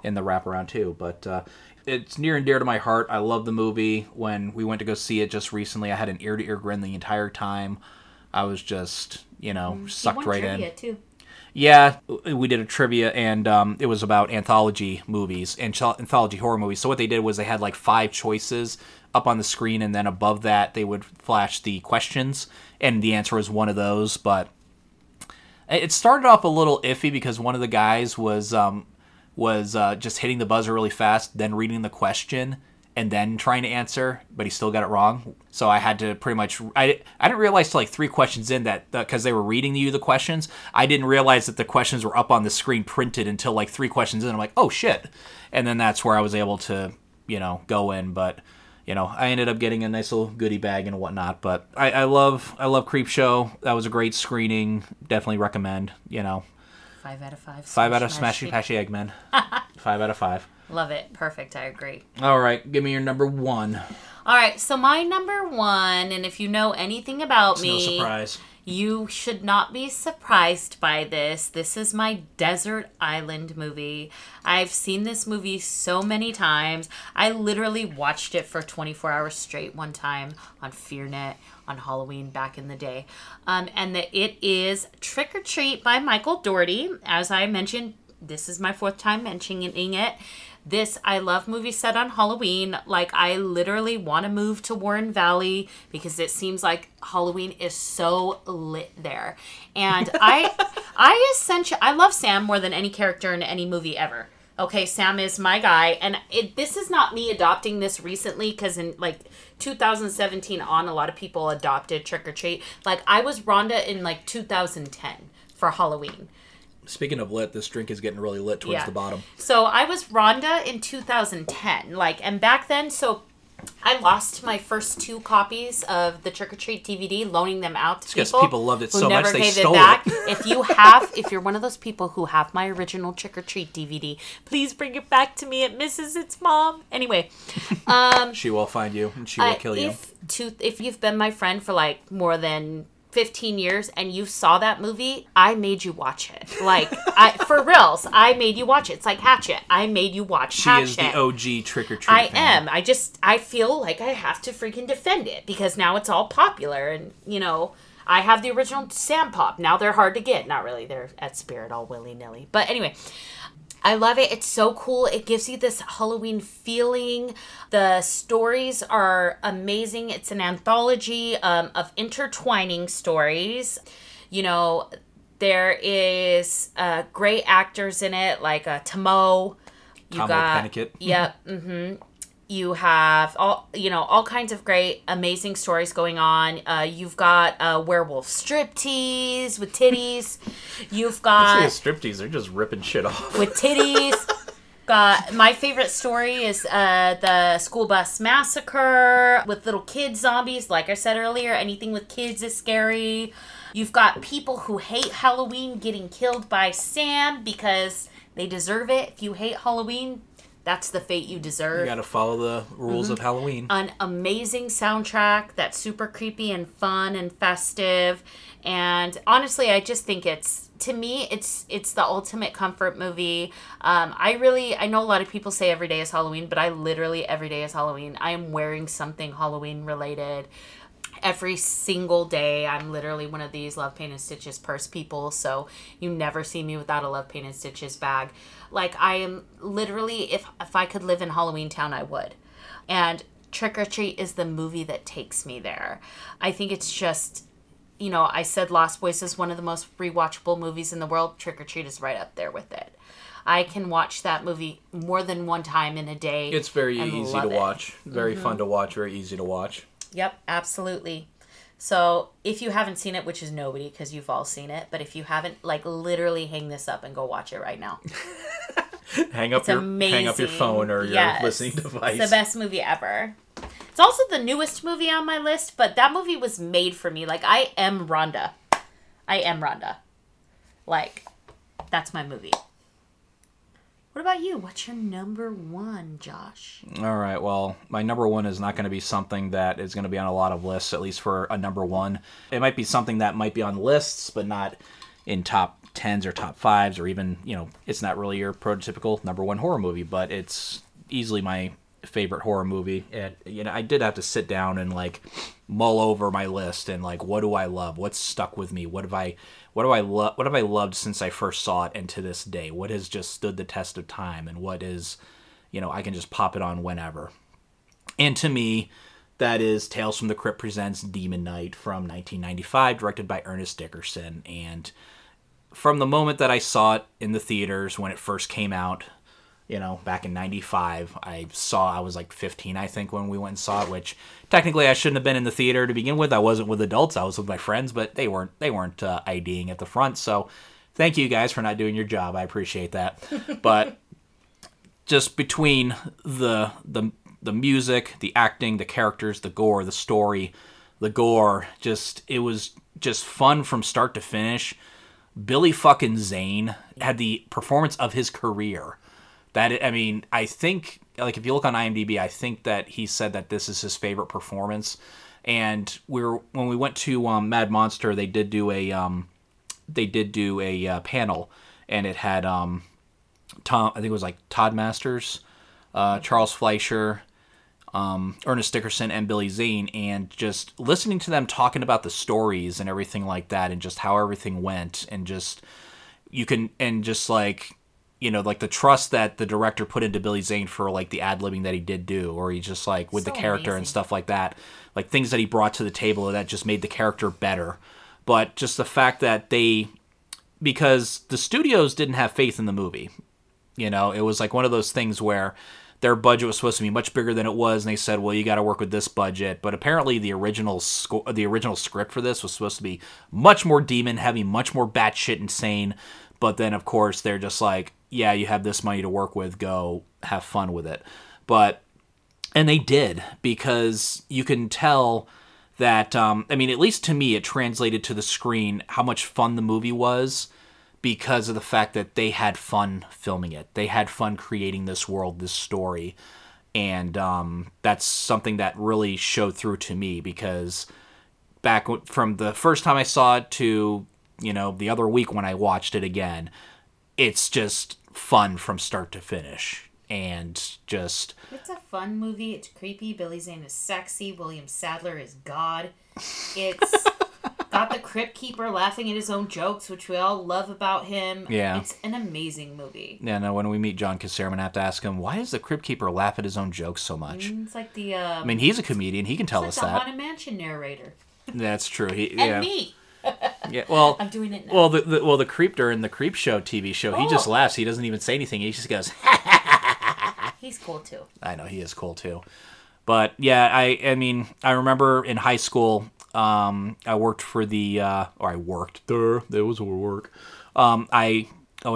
in the wraparound too. But it's near and dear to my heart. I love the movie. When we went to go see it just recently, I had an ear-to-ear grin the entire time. I was just, you know, sucked right in. Too. Yeah, we did a trivia, and it was about anthology movies and anthology horror movies. So what they did was they had like 5 choices up on the screen, and then above that they would flash the questions, and the answer was one of those. But it started off a little iffy because one of the guys was just hitting the buzzer really fast, then reading the question, and then trying to answer, but he still got it wrong. So I had to pretty much... I didn't realize till like 3 questions in that... Because they were reading you the questions. I didn't realize that the questions were up on the screen printed until like 3 questions in. I'm like, oh, shit. And then that's where I was able to, you know, go in. But, you know, I ended up getting a nice little goodie bag and whatnot. But I love Creepshow. That was a great screening. Definitely recommend, you know. 5 out of 5. 5 out of Smashy Pashy Eggman. 5 out of 5. Love it. Perfect. I agree. All right. Give me your number one. All right. So my number one, and if you know anything about me, no surprise. You should not be surprised by this. This is my Desert Island movie. I've seen this movie so many times. I literally watched it for 24 hours straight one time on FearNet on Halloween back in the day. And that it is Trick or Treat by Michael Dougherty. As I mentioned, this is my 4th time mentioning it. This I love movie set on Halloween. Like, I literally want to move to Warren Valley because it seems like Halloween is so lit there. And I essentially, I love Sam more than any character in any movie ever. Okay, Sam is my guy. And this is not me adopting this recently, because in like 2017 on, a lot of people adopted Trick or Treat. Like, I was Rhonda in like 2010 for Halloween. Speaking of lit, this drink is getting really lit towards the bottom. So I was Rhonda in 2010, like, and back then, so I lost my first 2 copies of the Trick or Treat DVD, loaning them out to people. Because people loved it so much, they stole it. If you're one of those people who have my original Trick or Treat DVD, please bring it back to me. It misses its mom. Anyway, she will find you and she will kill you. If you've been my friend for like more than 15 years and you saw that movie, I made you watch it. Like, for reals, I made you watch it. It's like Hatchet. I made you watch Hatchet. She is the OG Trick or Treat fan. I feel like I have to freaking defend it because now it's all popular, and, you know, I have the original Sam Pop. Now they're hard to get. Not really. They're at Spirit all willy-nilly. But anyway, I love it. It's so cool. It gives you this Halloween feeling. The stories are amazing. It's an anthology of intertwining stories. You know, There is great actors in it, like Tomo. You got Pennicott. Yep. Mm-hmm. You have all kinds of great, amazing stories going on. You've got werewolf striptease with titties. You've got striptease. They're just ripping shit off with titties. Got my favorite story is the school bus massacre with little kid zombies. Like I said earlier, anything with kids is scary. You've got people who hate Halloween getting killed by Sam because they deserve it. If you hate Halloween, that's the fate you deserve. You gotta follow the rules of Halloween. An amazing soundtrack that's super creepy and fun and festive. And honestly, I just think it's the ultimate comfort movie. I know a lot of people say every day is Halloween, but I literally, every day is Halloween. I am wearing something Halloween related. Every single day, I'm literally one of these Love, Pain, and Stitches purse people, so you never see me without a Love, Pain, and Stitches bag. Like, I am literally, if I could live in Halloween Town, I would. And Trick or Treat is the movie that takes me there. I think it's just, I said Lost Boys is one of the most rewatchable movies in the world. Trick or Treat is right up there with it. I can watch that movie more than one time in a day. It's very easy to watch. Very fun to watch, very easy to watch. Yep, absolutely. So if you haven't seen it, which is nobody because you've all seen it, but if you haven't, literally hang this up and go watch it right now. Hang up your phone or your listening device. It's the best movie ever. It's also the newest movie on my list, but that movie was made for me. Like, I am Rhonda. That's my movie. What about you? What's your number one, Josh? All right, well, my number one is not going to be something that is going to be on a lot of lists, at least for a number one. It might be something that might be on lists, but not in top 10s or top 5s or even, it's not really your prototypical number one horror movie, but it's easily my favorite horror movie. And, I did have to sit down and, mull over my list and, what do I love? What's stuck with me? What have I loved since I first saw it and to this day? What has just stood the test of time? And what is, I can just pop it on whenever. And to me, that is Tales from the Crypt Presents Demon Night from 1995, directed by Ernest Dickerson. And from the moment that I saw it in the theaters when it first came out, back in 95, I was 15, I think, when we went and saw it, which technically I shouldn't have been in the theater to begin with. I wasn't with adults. I was with my friends, but they weren't IDing at the front. So thank you guys for not doing your job. I appreciate that. But just between the music, the acting, the characters, the gore, the story, it was just fun from start to finish. Billy fucking Zane had the performance of his career. I think, if you look on IMDb, I think that he said that this is his favorite performance. And when we went to Mad Monster, they did do a panel, and it had Todd Masters, Charles Fleischer, Ernest Dickerson, and Billy Zane, and just listening to them talking about the stories and everything like that, and just how everything went, and just the trust that the director put into Billy Zane for the ad-libbing that he did do, or he just with so the character amazing. And stuff like that, things that he brought to the table that just made the character better. But just the fact that because the studios didn't have faith in the movie, it was one of those things where their budget was supposed to be much bigger than it was. And they said, well, you got to work with this budget. But apparently the original script for this was supposed to be much more demon heavy, much more batshit insane. But then, of course, they're just yeah, you have this money to work with, go have fun with it. And they did, because you can tell that, at least to me, it translated to the screen how much fun the movie was because of the fact that they had fun filming it. They had fun creating this world, this story. And that's something that really showed through to me, because back from the first time I saw it to, the other week when I watched it again, it's just fun from start to finish. And just... It's a fun movie. It's creepy. Billy Zane is sexy. William Sadler is God. It's got the Crypt Keeper laughing at his own jokes, which we all love about him. Yeah. It's an amazing movie. Yeah, no, when we meet John Cassara, I'm going to have to ask him, why does the Crypt Keeper laugh at his own jokes so much? It's like the... he's a comedian. He can tell us that. He's like the Haunted Mansion narrator. That's true. And me. Yeah, well, I'm doing it now. Well, the creep during the Creepshow TV show, he just laughs. He doesn't even say anything. He just goes. He's cool too. I know he is cool too, but yeah, I mean, I remember in high school, I was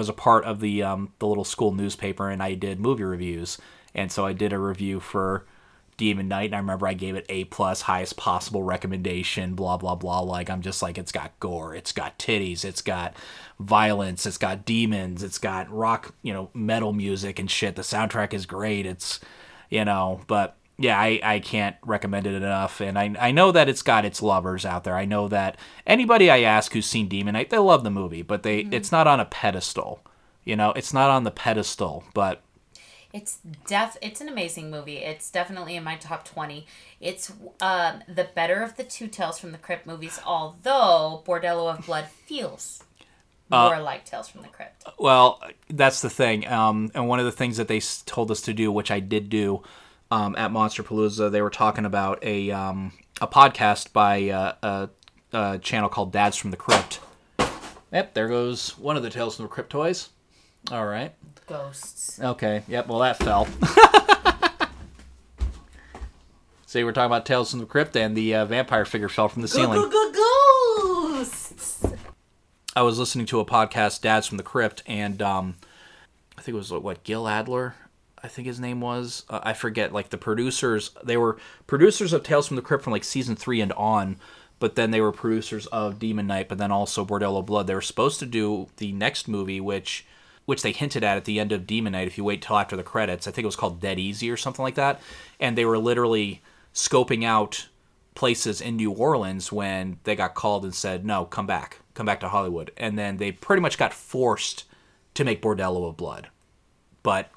a part of the little school newspaper, and I did movie reviews, and so I did a review for Demon Knight, and I remember I gave it A+, highest possible recommendation, blah blah blah. Like, I'm just like, it's got gore, it's got titties, it's got violence, it's got demons, it's got rock, metal music and shit. The soundtrack is great. It's, but yeah, I can't recommend it enough. And I know that it's got its lovers out there. I know that anybody I ask who's seen Demon Knight, they love the movie, but it's not on a pedestal. It's not on the pedestal, but. It's an amazing movie. It's definitely in my top 20. It's the better of the two Tales from the Crypt movies, although Bordello of Blood feels more like Tales from the Crypt. Well, that's the thing. And one of the things that they told us to do, which I did do at Monsterpalooza, they were talking about a podcast by a channel called Dads from the Crypt. Yep, there goes one of the Tales from the Crypt toys. All right. Ghosts. Okay. Yep. Well, that fell. See, we're talking about Tales from the Crypt, and the vampire figure fell from the ceiling. Ghosts. I was listening to a podcast, Dads from the Crypt, and I think it was Gil Adler, I think his name was. I forget. The producers, they were producers of Tales from the Crypt from season 3 and on. But then they were producers of Demon Knight, but then also Bordello of Blood. They were supposed to do the next movie, which they hinted at the end of Demon Knight, if you wait till after the credits. I think it was called Dead Easy or something like that. And they were literally scoping out places in New Orleans when they got called and said, no, come back. Come back to Hollywood. And then they pretty much got forced to make Bordello of Blood. But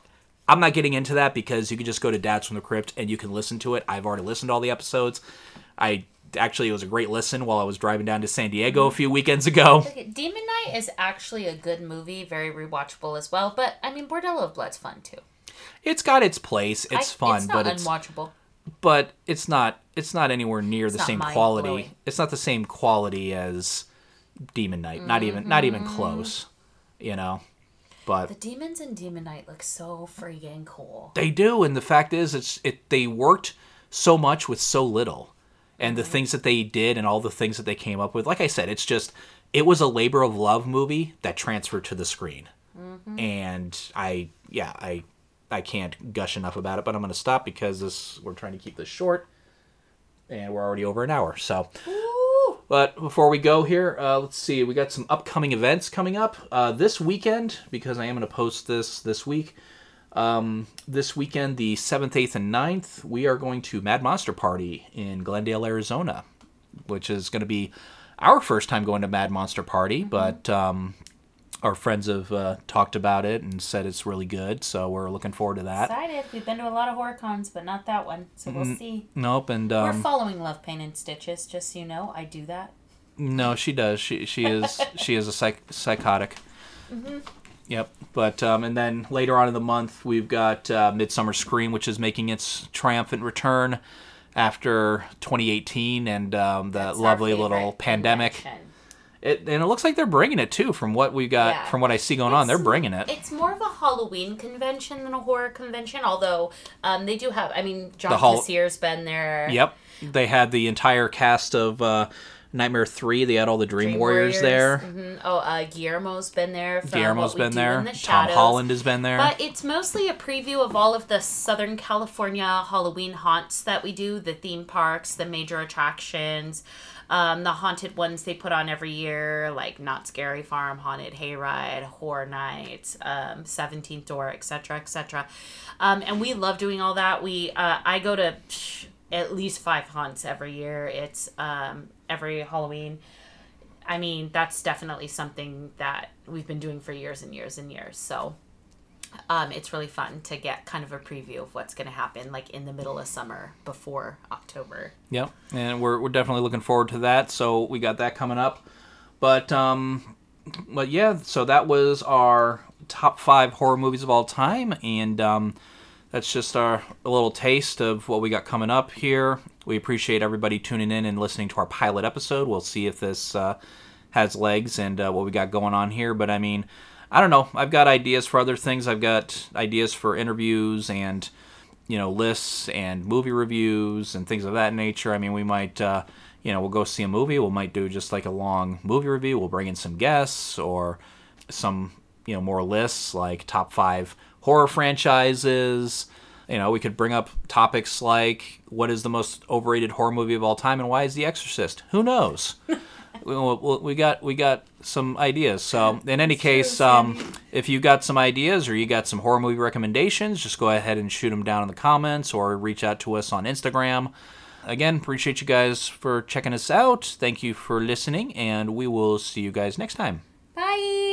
I'm not getting into that, because you can just go to Dads from the Crypt and you can listen to it. I've already listened to all the episodes. Actually, it was a great listen while I was driving down to San Diego a few weekends ago. Demon Knight is actually a good movie, very rewatchable as well. But I mean, Bordello of Blood's fun too. It's got its place. It's fun, it's not but unwatchable. But it's not. It's not anywhere near the same quality. Blowing. It's not the same quality as Demon Knight. Mm-hmm. Not even close. But the demons in Demon Knight look so freaking cool. They do, and the fact is, they worked so much with so little. And the things that they did and all the things that they came up with. Like I said, it was a labor of love movie that transferred to the screen. Mm-hmm. And I can't gush enough about it, but I'm going to stop because we're trying to keep this short. And we're already over an hour. So, ooh. But before we go here, let's see. We got some upcoming events coming up this weekend, because I am going to post this week. This weekend, the 7th, 8th, and 9th, we are going to Mad Monster Party in Glendale, Arizona, which is going to be our first time going to Mad Monster Party, mm-hmm. but our friends have talked about it and said it's really good, so we're looking forward to that. Excited. We've been to a lot of horror cons, but not that one, so we'll see. Nope, and... we're following Love, Pain, and Stitches, just so you know. I do that. No, she does. She is a psychotic. Mm-hmm. Yep, but and then later on in the month, we've got Midsummer Scream, which is making its triumphant return after 2018 and the lovely little pandemic. And it looks like they're bringing it, too, from what we got, from what I see going on. They're bringing it. It's more of a Halloween convention than a horror convention, although they do have, John Cassier's been there. Yep, they had the entire cast of... Nightmare 3, they had all the Dream Warriors there. Mm-hmm. Oh, Guillermo's been there. Guillermo's been there. Tom Holland has been there. But it's mostly a preview of all of the Southern California Halloween haunts that we do, the theme parks, the major attractions, the haunted ones they put on every year, like Not Scary Farm, Haunted Hayride, Horror Nights, 17th Door, etc., etc. And we love doing all that. I go to... at least 5 haunts every year. It's every Halloween. That's definitely something that we've been doing for years and years and years. So it's really fun to get kind of a preview of what's going to happen in the middle of summer before October. Yep, and we're definitely looking forward to that. So we got that coming up. But yeah, so that was our top 5 horror movies of all time. And... that's just a little taste of what we got coming up here. We appreciate everybody tuning in and listening to our pilot episode. We'll see if this has legs and what we got going on here. But I mean, I don't know. I've got ideas for other things. I've got ideas for interviews and, you know, lists and movie reviews and things of that nature. I mean, we might, you know, we'll go see a movie. We might do just like a long movie review. We'll bring in some guests or some, you know, more lists like top 5 horror franchises. You know, we could bring up topics like what is the most overrated horror movie of all time and why is The Exorcist? Who knows? we got some ideas. So in any case, if you got some ideas or you got some horror movie recommendations, just go ahead and shoot them down in the comments or reach out to us on Instagram. Again, appreciate you guys for checking us out. Thank you for listening, and we will see you guys next time. Bye.